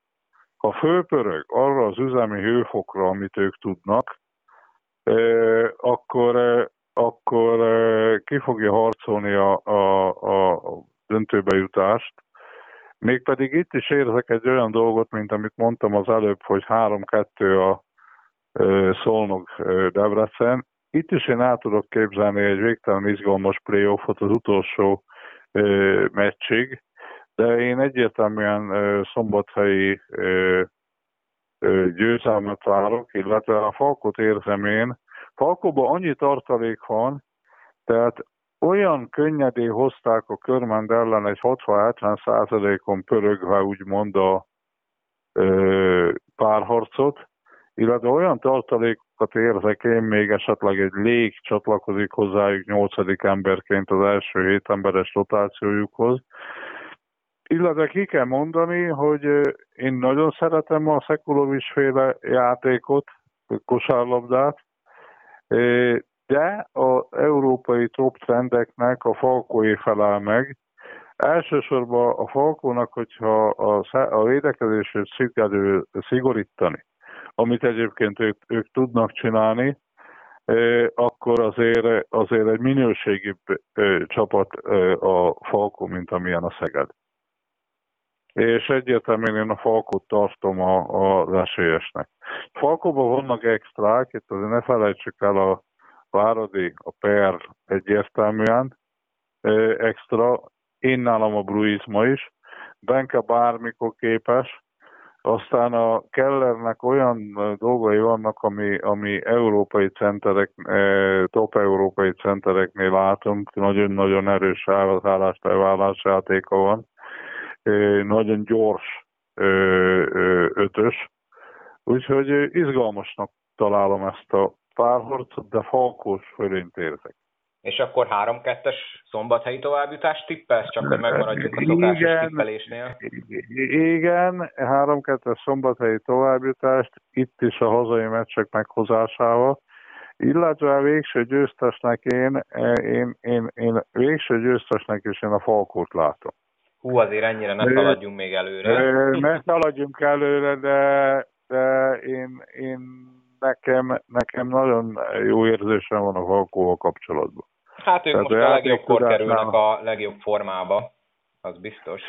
ha fölpörög arra az üzemi hőfokra, amit ők tudnak, akkor, akkor ki fogja harcolni a, a, a döntőbe jutást. Mégpedig itt is érzek egy olyan dolgot, mint amit mondtam az előbb, hogy három-kettő a Szolnok-Debrecen. Itt is én át tudok képzelni egy végtelen izgalmas playoffot az utolsó meccsig, de én egyértelműen szombathelyi győzelmet várok, illetve a Falkót érzem én. Falkóban annyi tartalék van, tehát olyan könnyedé hozták a Körmend ellen egy hatvan-hetven százalékon pörögve úgymond a párharcot, illetve olyan tartalékokat érzek én, még esetleg egy Lég csatlakozik hozzájuk nyolcadik emberként az első hét emberes rotációjukhoz. Illetve ki kell mondani, hogy én nagyon szeretem a Szekulovics féle játékot, kosárlabdát, de az európai top trendeknek a Falkóé felel meg. Elsősorban a Falkónak, hogyha a védekezését sikerül szigorítani, amit egyébként ők, ők tudnak csinálni, akkor azért, azért egy minőségibb csapat a Falkó, mint amilyen a Szeged. És egyértelműen én a Falkót tartom a, a, az esélyesnek. Falkóban vannak extrák, itt azért ne felejtsük el a Váradi, a pé er egyértelműen extra, én nálam a Bruizma is, Benke bármikor képes, aztán a Kellernek olyan dolgai vannak, ami, ami európai centerek, top európai centereknél látunk, nagyon-nagyon erős elvállást, elvállás játéka van, nagyon gyors ötös. Úgyhogy izgalmasnak találom ezt a párharcot, de Falkós fölényt érzek. És akkor három-kettes szombathelyi továbbjutást tippelsz? Csak hogy megmaradjunk a szokásos tippelésnél. Igen, három-kettes szombathelyi továbbjutást, itt is a hazai meccsek meghozásával. Illetve a végső győztesnek én, én, én, én végső győztesnek is én a Falkót látom. Hú, azért ennyire ne szaladjunk még előre. Ne szaladjunk előre, de, de én, én nekem, nekem nagyon jó érzésem van a Falkóval kapcsolatban. Hát ők Tehát most a, a legjobbkor kerülnek a legjobb formába, az biztos.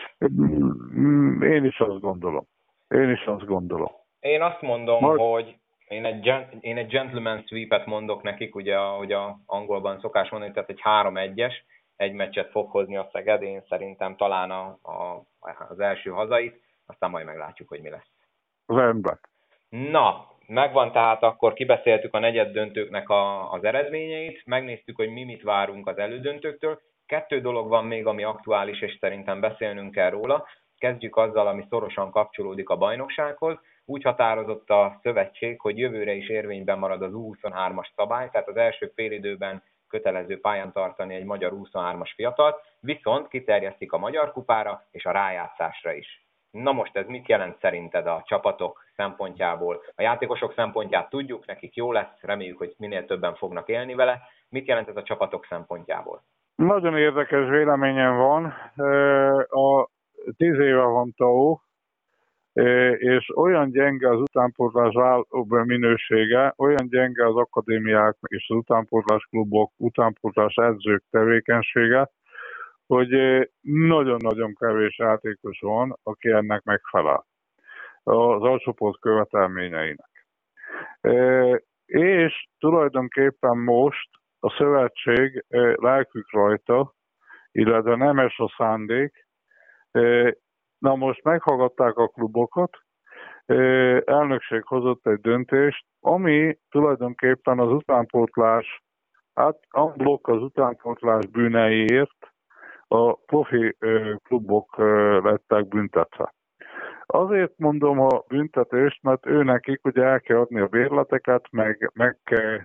Én is azt gondolom. Én is azt gondolom. Én azt mondom, Mark... hogy én egy, én egy gentleman sweepet mondok nekik, ugye, ugye angolban szokás mondani, tehát egy három egyes, egy meccset fog hozni a Szeged, én szerintem talán a, a, az első hazait, aztán majd meglátjuk, hogy mi lesz. Az ember. Na, megvan tehát, akkor kibeszéltük a negyeddöntőknek a, az eredményeit, megnéztük, hogy mi mit várunk az elődöntőktől. Kettő dolog van még, ami aktuális, és szerintem beszélnünk kell róla. Kezdjük azzal, ami szorosan kapcsolódik a bajnoksághoz. Úgy határozott a szövetség, hogy jövőre is érvényben marad az U huszonhármas szabály, tehát az első fél időben kötelező pályán tartani egy magyar U huszonhármas fiatalt, viszont kiterjesztik a Magyar Kupára és a rájátszásra is. Na most ez mit jelent szerinted a csapatok szempontjából? A játékosok szempontját tudjuk, nekik jó lesz, reméljük, hogy minél többen fognak élni vele. Mit jelent ez a csapatok szempontjából? Nagyon érdekes véleményem van. A tíz éve van té á o, és olyan gyenge az utánpótlás állóban minősége, olyan gyenge az akadémiák és az utánpótlás klubok, utánpótlás edzők tevékenysége, hogy nagyon-nagyon kevés játékos van, aki ennek megfelel az alcsoport követelményeinek. És tulajdonképpen most a szövetség lelkük rajta, illetve nemes a szándék. Na most meghallgatták a klubokat, elnökség hozott egy döntést, ami tulajdonképpen az utánpótlás, hát a blokk az utánpótlás bűneiért a profi klubok lettek büntetve. Azért mondom a büntetést, mert őnekik ugye el kell adni a bérleteket, meg, meg kell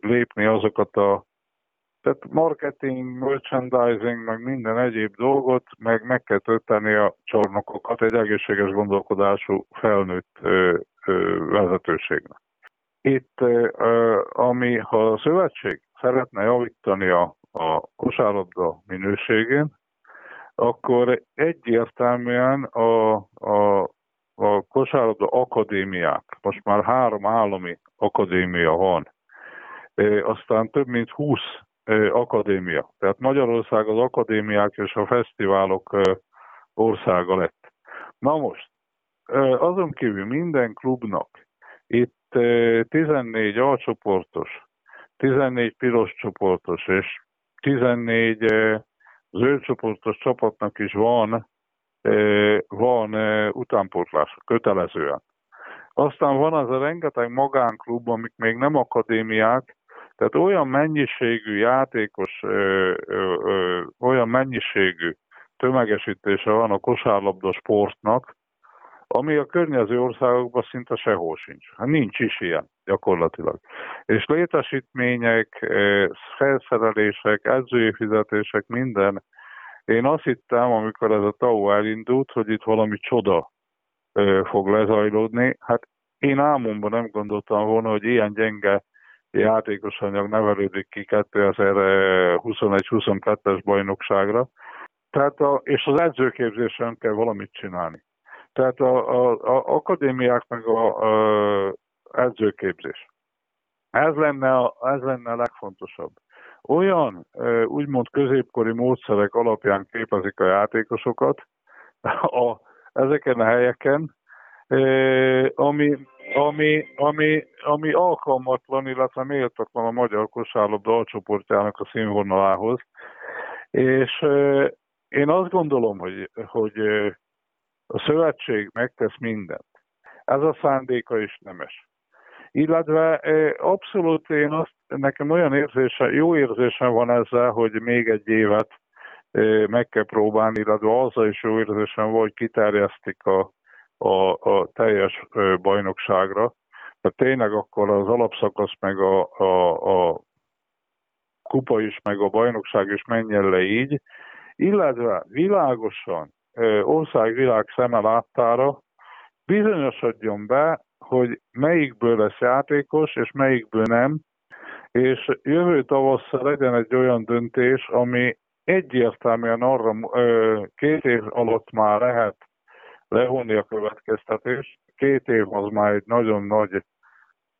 lépni azokat a tehát marketing, merchandising, meg minden egyéb dolgot, meg meg kell tölteni a csarnokokat egy egészséges gondolkodású felnőtt ö, ö, vezetőségnek. Itt, ö, ami ha a szövetség szeretne javítani a, a kosárlabda minőségén, akkor egyértelműen a, a, a kosárlabda akadémiák, most már három állami akadémia van, e, aztán több mint húsz akadémia. Tehát Magyarország az akadémiák és a fesztiválok országa lett. Na most, azon kívül minden klubnak itt tizennégy A csoportos, tizennégy piros csoportos és tizennégy zöld csoportos csapatnak is van, van utánpótlás kötelezően. Aztán van az a rengeteg magánklub, amik még nem akadémiák, tehát olyan mennyiségű játékos, ö, ö, ö, olyan mennyiségű tömegesítése van a kosárlabda sportnak, ami a környező országokban szinte sehol sincs. Hát nincs is ilyen gyakorlatilag. És létesítmények, felszerelések, edzői fizetések, minden. Én azt hittem, amikor ez a té á o elindult, hogy itt valami csoda ö, fog lezajlódni. Hát én álmomban nem gondoltam volna, hogy ilyen gyenge játékos anyag nevelődik ki kétezer-huszonegy huszonkettes bajnokságra. Tehát a, és az edzőképzésen kell valamit csinálni. Tehát az akadémiák meg az edzőképzés. Ez lenne, a, ez lenne a legfontosabb. Olyan úgymond középkori módszerek alapján képezik a játékosokat a, ezeken a helyeken, ami Ami, ami, ami alkalmatlan, illetve méltatlan a magyar kosárlabda alcsoportjának a színvonalához. És euh, én azt gondolom, hogy, hogy euh, a szövetség megtesz mindent. Ez a szándéka is nemes. Illetve eh, abszolút én azt, nekem olyan érzésem, jó érzésem van ezzel, hogy még egy évet eh, meg kell próbálni, illetve azzal is jó érzésem van, hogy kiterjesztik a A, a teljes bajnokságra. Tehát tényleg akkor az alapszakasz, meg a, a, a kupa is, meg a bajnokság is menjen le így, illetve világosan országvilág szeme láttára bizonyosodjon be, hogy melyikből lesz játékos, és melyikből nem, és jövő tavasszal legyen egy olyan döntés, ami egyértelműen arra két év alatt már lehet lehonni a következtetés. Két év az már egy nagyon nagy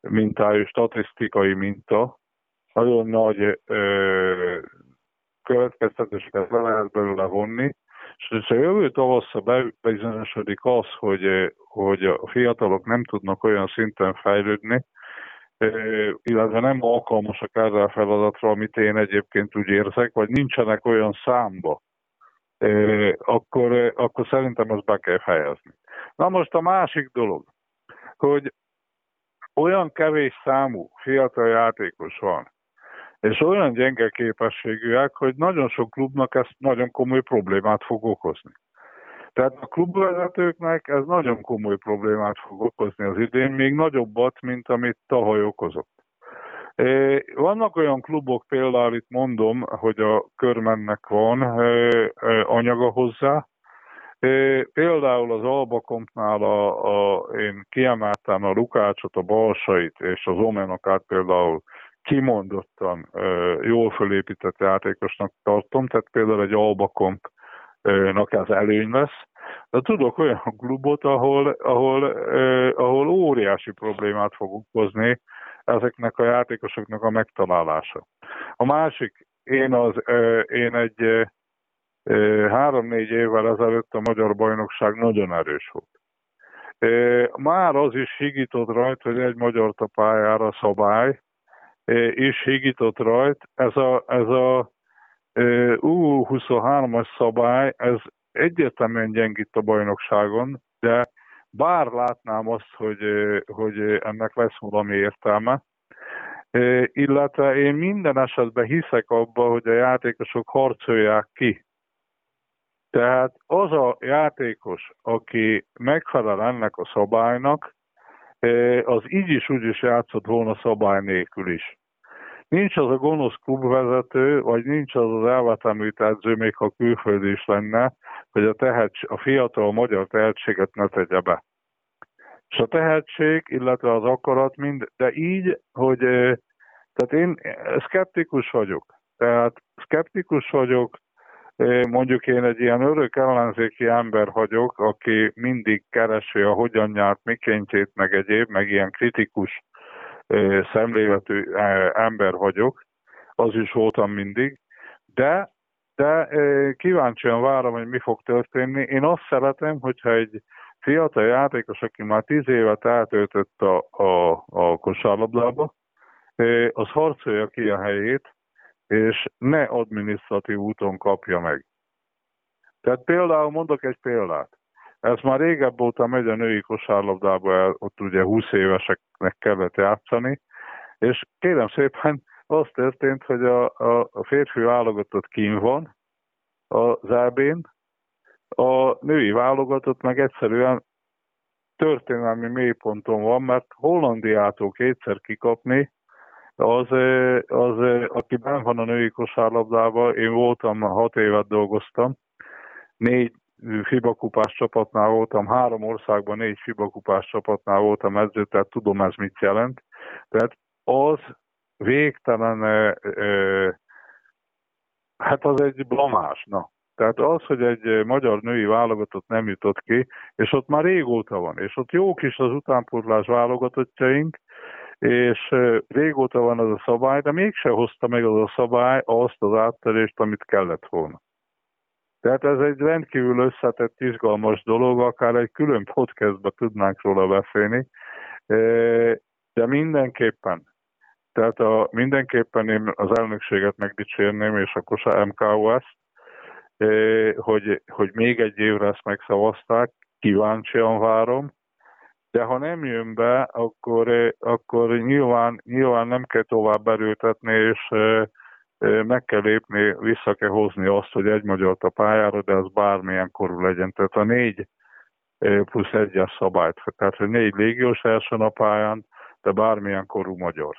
mintájú, statisztikai minta, nagyon nagy ö, következtetéseket le lehet belőle vonni, és a jövő tavasszal bebizonyosodik az, hogy, hogy a fiatalok nem tudnak olyan szinten fejlődni, illetve nem alkalmasak erre a feladatra, amit én egyébként úgy érzek, vagy nincsenek olyan számba, akkor, akkor szerintem azt be kell helyezni. Na most a másik dolog, hogy olyan kevés számú fiatal játékos van, és olyan gyenge képességűek, hogy nagyon sok klubnak ez nagyon komoly problémát fog okozni. Tehát a klubvezetőknek ez nagyon komoly problémát fog okozni az idén, még nagyobbat, mint amit tavaly okozott. Vannak olyan klubok, például itt mondom, hogy a Körmennek van anyaga hozzá. Például az Alba Compnál a, a, én kiemeltem a Lukácsot, a Balsait és az Omenokát például kimondottan jól fölépített játékosnak tartom, tehát például egy Alba Comp ez előny lesz. De tudok olyan klubot, ahol, ahol, ahol óriási problémát fog okozni ezeknek a játékosoknak a megtalálása. A másik, én, az, én egy három-négy évvel ezelőtt a magyar bajnokság nagyon erős volt. Már az is higított rajta, hogy egy magyart a pályára szabály, és higított rajt. Ez a, ez a U huszonhárom-as szabály, ez egyértelműen gyengít a bajnokságon, de bár látnám azt, hogy, hogy ennek lesz valami értelme, illetve én minden esetben hiszek abba, hogy a játékosok harcolják ki. Tehát az a játékos, aki megfelel ennek a szabálynak, az így is úgy is játszott volna szabály nélkül is. Nincs az a gonosz klubvezető, vagy nincs az az elvetemült edző, még ha külföldi is lenne, hogy a, tehetség, a fiatal magyar tehetséget ne tegye be. És a tehetség, illetve az akarat mind, de így, hogy... Tehát én szkeptikus vagyok. Tehát szkeptikus vagyok, mondjuk én egy ilyen örök ellenzéki ember vagyok, aki mindig keresi a hogyan nyárt, mikéntjét, meg egyéb, meg ilyen kritikus szemléletű ember vagyok, az is voltam mindig, de, de kíváncsian várom, hogy mi fog történni. Én azt szeretem, hogyha egy fiatal játékos, aki már tíz évet eltöltött a, a, a kosárlabdába, az harcolja ki a helyét, és ne adminisztratív úton kapja meg. Tehát például mondok egy példát. Ez már régebb óta megy a női kosárlabdába, ott ugye húsz éveseknek kellett játszani, és kérem szépen, az történt, hogy a, a férfi válogatott kín van az é bén, a női válogatott meg egyszerűen történelmi mélyponton van, mert Hollandiától kétszer kikapni, az, az aki benn van a női kosárlabdában, én voltam, hat évet dolgoztam, négy fibakupás csapatnál voltam, három országban négy fibakupás csapatnál voltam edző, tehát tudom ez mit jelent. Tehát az végtelen, hát az egy blamás. Na. Tehát az, hogy egy magyar női válogatott nem jutott ki, és ott már régóta van, és ott jók is az utánpótlás válogatottjaink, és régóta van az a szabály, de mégse hozta meg az a szabály azt az áttörést, amit kellett volna. Tehát ez egy rendkívül összetett, izgalmas dolog, akár egy külön podcastba tudnánk róla beszélni, de mindenképpen, tehát a, mindenképpen én az elnökséget megdicsérném, és akkor a em ká o es-t, hogy, hogy még egy évre ezt megszavazták, kíváncsian várom, de ha nem jön be, akkor, akkor nyilván, nyilván nem kell tovább erőltetni, és meg kell lépni, vissza kell hozni azt, hogy egy magyart a pályára, de az bármilyen korú legyen. Tehát a négy plusz egyes szabályt. Tehát, hogy négy légiós essen a pályán, de bármilyen korú magyar.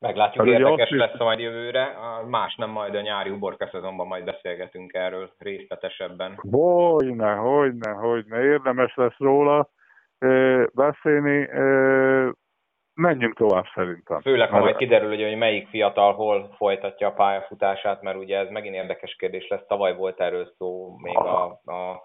Meglátjuk, hát, érdekes lesz majd jövőre. Más nem, majd a nyári uborka szezonban majd beszélgetünk erről részletesebben. Hogyne, hogyne, hogyne. Érdemes lesz róla beszélni. menjünk tovább szerintem. Főleg, ha majd kiderül, hogy, hogy melyik fiatal hol folytatja a pályafutását, mert ugye ez megint érdekes kérdés lesz, tavaly volt erről szó még a, a,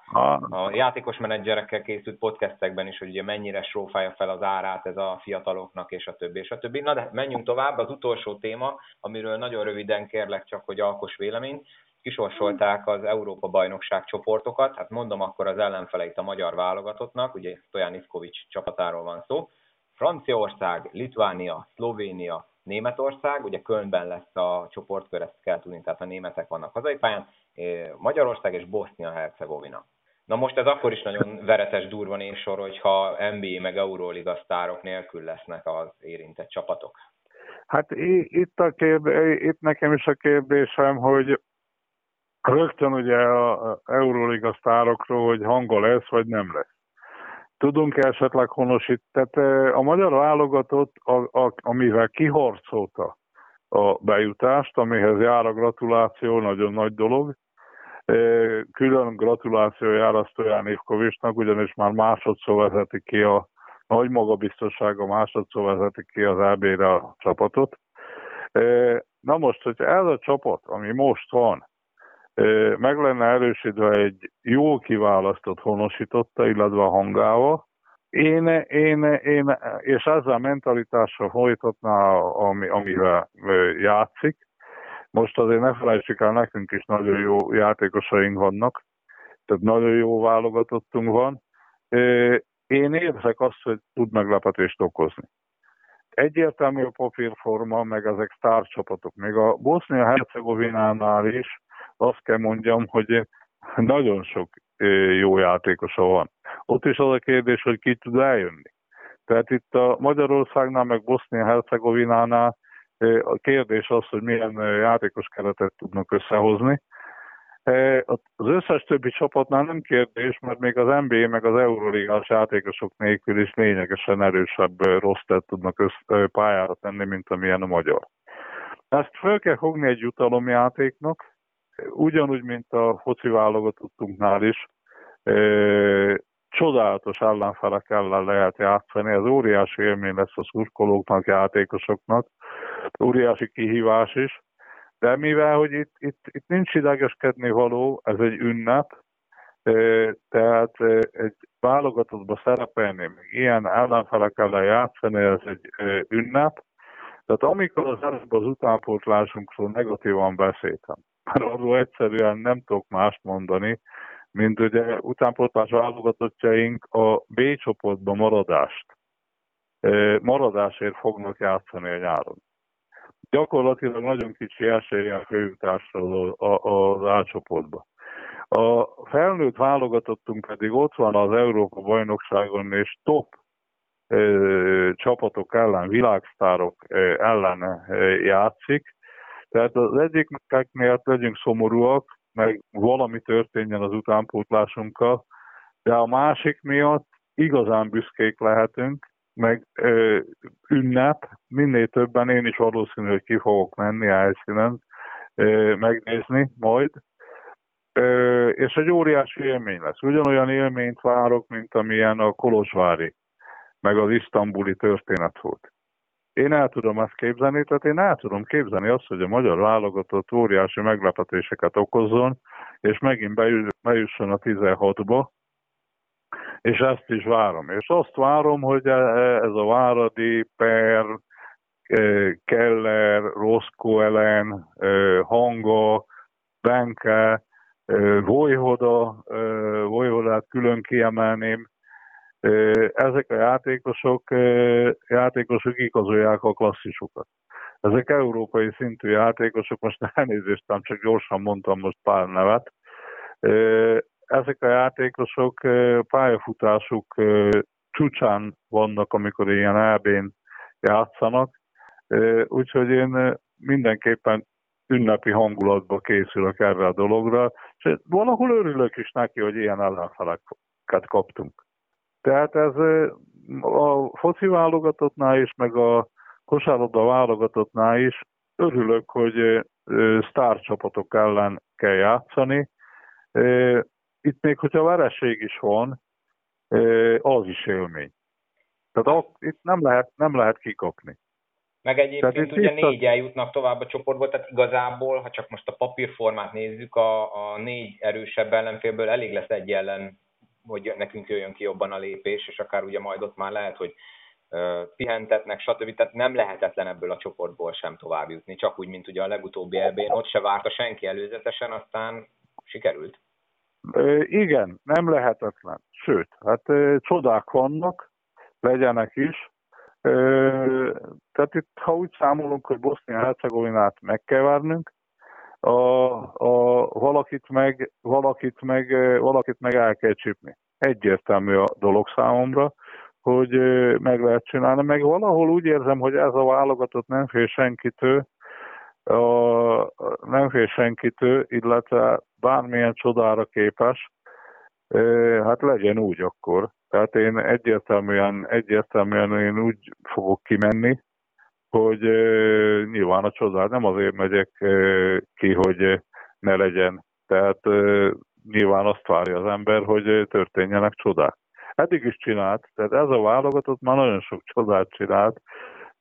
a játékos menedzserekkel készült podcastekben is, hogy ugye mennyire srófálja fel az árát ez a fiataloknak, és a többi, és a többi. Na de menjünk tovább, az utolsó téma, amiről nagyon röviden kérlek csak, hogy alkos véleményt. Kisorsolták az Európa-bajnokság csoportokat, hát mondom akkor az ellenfeleit a magyar válogatottnak, ugye Stojan Ivković csapatáról van szó. Franciaország, Litvánia, Szlovénia, Németország, ugye Kölnben lesz a csoportkör, ezt kell tudni, tehát a németek vannak hazai pályán, Magyarország és Bosznia-Hercegovina. Na most ez akkor is nagyon veretes, durva névsor, hogyha en bé á meg Euróliga sztárok nélkül lesznek az érintett csapatok. Hát itt, a kérd- itt nekem is a kérdésem, hogy rögtön ugye a Euróliga sztárokról, hogy hangol lesz, vagy nem lesz. Tudunk esetleg honosítani. Tehát a magyar válogatott, a, a, amivel kiharcolta a bejutást, amihez jár a gratuláció, nagyon nagy dolog. Külön gratuláció jár a Stojan Ivkovićnak, ugyanis már másodszor vezeti ki a nagy magabiztossága, másodszor vezeti ki az é bé-re a csapatot. Na most, hogy ez a csapat, ami most van, meg lenne erősítve egy jó kiválasztott honosította, illetve a hangával. Én, én, én, és ezzel a mentalitással folytatná, ami, amivel játszik. Most azért ne felejtsük el, nekünk is nagyon jó játékosaink vannak, tehát nagyon jó válogatottunk van. Én érzek azt, hogy tud meglepetést okozni. Egyértelmű a papírforma, meg ezek sztárcsapatok. Még a Bosznia-Hercegovinánál is azt kell mondjam, hogy nagyon sok jó játékosa van. Ott is az a kérdés, hogy ki tud eljönni. Tehát itt a Magyarországnál, meg Bosznia-Hercegovinánál a kérdés az, hogy milyen játékos keretet tudnak összehozni. Az összes többi csapatnál nem kérdés, mert még az en bé á meg az Euróligás játékosok nélkül is lényegesen erősebb rostert tudnak össze, pályára tenni, mint amilyen a magyar. Ezt föl kell fogni egy jutalomjátéknak, ugyanúgy, mint a foci válogatottunknál is, e, csodálatos ellenfelek ellen lehet játszani. Ez óriási élmény lesz a szurkolóknak, játékosoknak, óriási kihívás is, de mivel, hogy itt, itt, itt nincs idegeskedni való, ez egy ünnep, e, tehát egy válogatottba szerepelni, ilyen ellenfelek ellen játszani, ez egy e, ünnep. Tehát amikor az előbb az utánpótlásunkról negatívan beszéltem, már arról egyszerűen nem tudok mást mondani, mint ugye utánpótlás válogatottjaink a B csoportba maradást, maradásért fognak játszani a nyáron. Gyakorlatilag nagyon kicsi esélye a főjutásra az A csoportba. A felnőtt válogatottunk pedig ott van az Európa-bajnokságon és top csapatok ellen, világsztárok ellen játszik. Tehát az egyiknek miatt legyünk szomorúak, meg valami történjen az utánpótlásunkkal, de a másik miatt igazán büszkék lehetünk, meg ö, ünnep, minél többen, én is valószínű, hogy ki fogok menni helyszínen ö, megnézni majd, ö, és egy óriási élmény lesz. Ugyanolyan élményt várok, mint amilyen a kolozsvári, meg az isztambuli történet volt. Én el tudom ezt képzelni, tehát én el tudom képzelni azt, hogy a magyar válogatott óriási meglepetéseket okozzon, és megint bejusson a tizenhatba, és ezt is várom. És azt várom, hogy ez a Váradi, Per, Keller, Roszko Ellen, Hanga, Benke, Vojhoda, Vojhodát külön kiemelném, ezek a játékosok, játékosok igazolják a klasszisukat. Ezek európai szintű játékosok, most elnézést, nem csak gyorsan mondtam most pár nevet. Ezek a játékosok pályafutásuk csúcsán vannak, amikor ilyen é bén játszanak. Úgyhogy én mindenképpen ünnepi hangulatba készülök erre a dologra, és valahol örülök is neki, hogy ilyen ellenfeleket kaptunk. Tehát ez a foci válogatottnál is, meg a kosárlabda válogatottnál is örülök, hogy sztárcsapatok ellen kell játszani. Itt még, hogyha vereség is van, az is élmény. Tehát ok, itt nem lehet, nem lehet kikapni. Meg egyébként ugye négyen jutnak tovább a csoportból, tehát igazából, ha csak most a papírformát nézzük, a, a négy erősebb ellenfélből elég lesz egy ellen, hogy nekünk jöjjön ki jobban a lépés, és akár ugye majd ott már lehet, hogy uh, pihentetnek, stb. Tehát nem lehetetlen ebből a csoportból sem tovább jutni, csak úgy, mint ugye a legutóbbi é bén, ott se várta senki előzetesen, aztán sikerült. E, igen, nem lehetetlen. Sőt, hát e, csodák vannak, legyenek is. E, tehát itt, ha úgy számolunk, hogy Bosznia-Hercegovinát meg kell várnunk, a, a, valakit, meg, valakit, meg, valakit meg el kell csípni. Egyértelmű a dolog számomra, hogy meg lehet csinálni. Meg valahol úgy érzem, hogy ez a válogatott nem fél senkitől, a, nem fél senkitől, illetve bármilyen csodára képes, hát legyen úgy akkor. Tehát én egyértelműen, egyértelműen én úgy fogok kimenni, hogy uh, nyilván a csodát nem azért megyek uh, ki, hogy uh, ne legyen. Tehát uh, nyilván azt várja az ember, hogy uh, történjenek csodák. Eddig is csinált, tehát ez a válogatott már nagyon sok csodát csinált,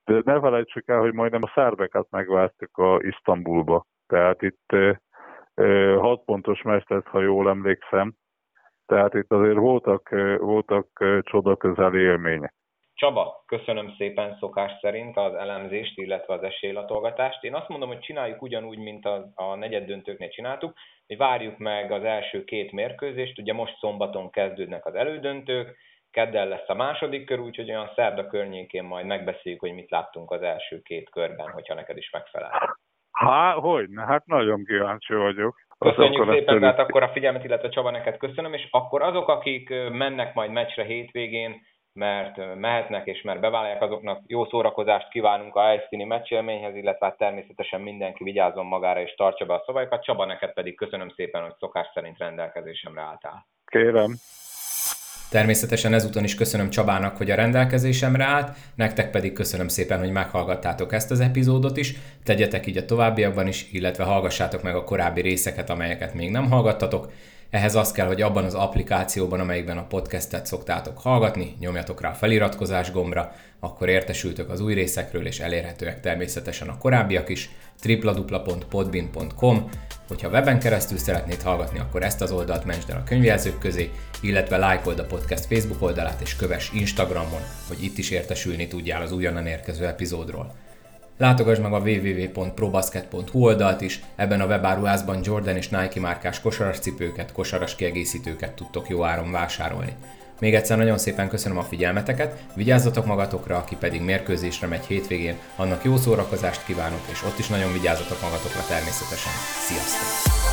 de ne felejtsük el, hogy majdnem a szerbeket megvártuk a Isztambulba. Tehát itt uh, uh, hat pontos meccs lett, ha jól emlékszem. Tehát itt azért voltak, uh, voltak uh, csodaközeli élmények. Csaba, köszönöm szépen szokás szerint az elemzést, illetve az esélylatolgatást. Én azt mondom, hogy csináljuk ugyanúgy, mint a, a negyeddöntőknél csináltuk, hogy várjuk meg az első két mérkőzést, ugye most szombaton kezdődnek az elődöntők, kedden lesz a második kör, úgyhogy olyan szerda környékén majd megbeszéljük, hogy mit láttunk az első két körben, hogyha neked is megfelel. Há, hogyne, hát nagyon kíváncsi vagyok. Köszönjük szépen, tehát akkor a figyelmet, illetve Csaba, neked köszönöm, és akkor azok, akik mennek majd meccsre hétvégén, mert mehetnek és mert bevállalják, azoknak jó szórakozást kívánunk a helyszíni meccsélményhez, illetve hát természetesen mindenki vigyázzon magára és tartsa be a szavaikat. Csaba, neked pedig köszönöm szépen, hogy szokás szerint rendelkezésemre álltál. Kérem. Természetesen ezúton is köszönöm Csabának, hogy a rendelkezésemre állt, nektek pedig köszönöm szépen, hogy meghallgattátok ezt az epizódot is, tegyetek így a továbbiakban is, illetve hallgassátok meg a korábbi részeket, amelyeket még nem hallgattatok. Ehhez az kell, hogy abban az applikációban, amelyikben a podcastet szoktátok hallgatni, nyomjatok rá a feliratkozás gombra, akkor értesültök az új részekről, és elérhetőek természetesen a korábbiak is, tripla dupla pont podbean pont com. Hogyha webben keresztül szeretnéd hallgatni, akkor ezt az oldalt mentsd el a könyvjelzők közé, illetve lájkold a podcast Facebook oldalát, és kövess Instagramon, hogy itt is értesülni tudjál az újonnan érkező epizódról. Látogass meg a double-u double-u double-u pont probasket pont hu oldalt is, ebben a webáruházban Jordan és Nike márkás kosarascipőket, kosaras kiegészítőket tudtok jó áron vásárolni. Még egyszer nagyon szépen köszönöm a figyelmeteket, vigyázzatok magatokra, aki pedig mérkőzésre megy hétvégén, annak jó szórakozást kívánok, és ott is nagyon vigyázzatok magatokra természetesen. Sziasztok!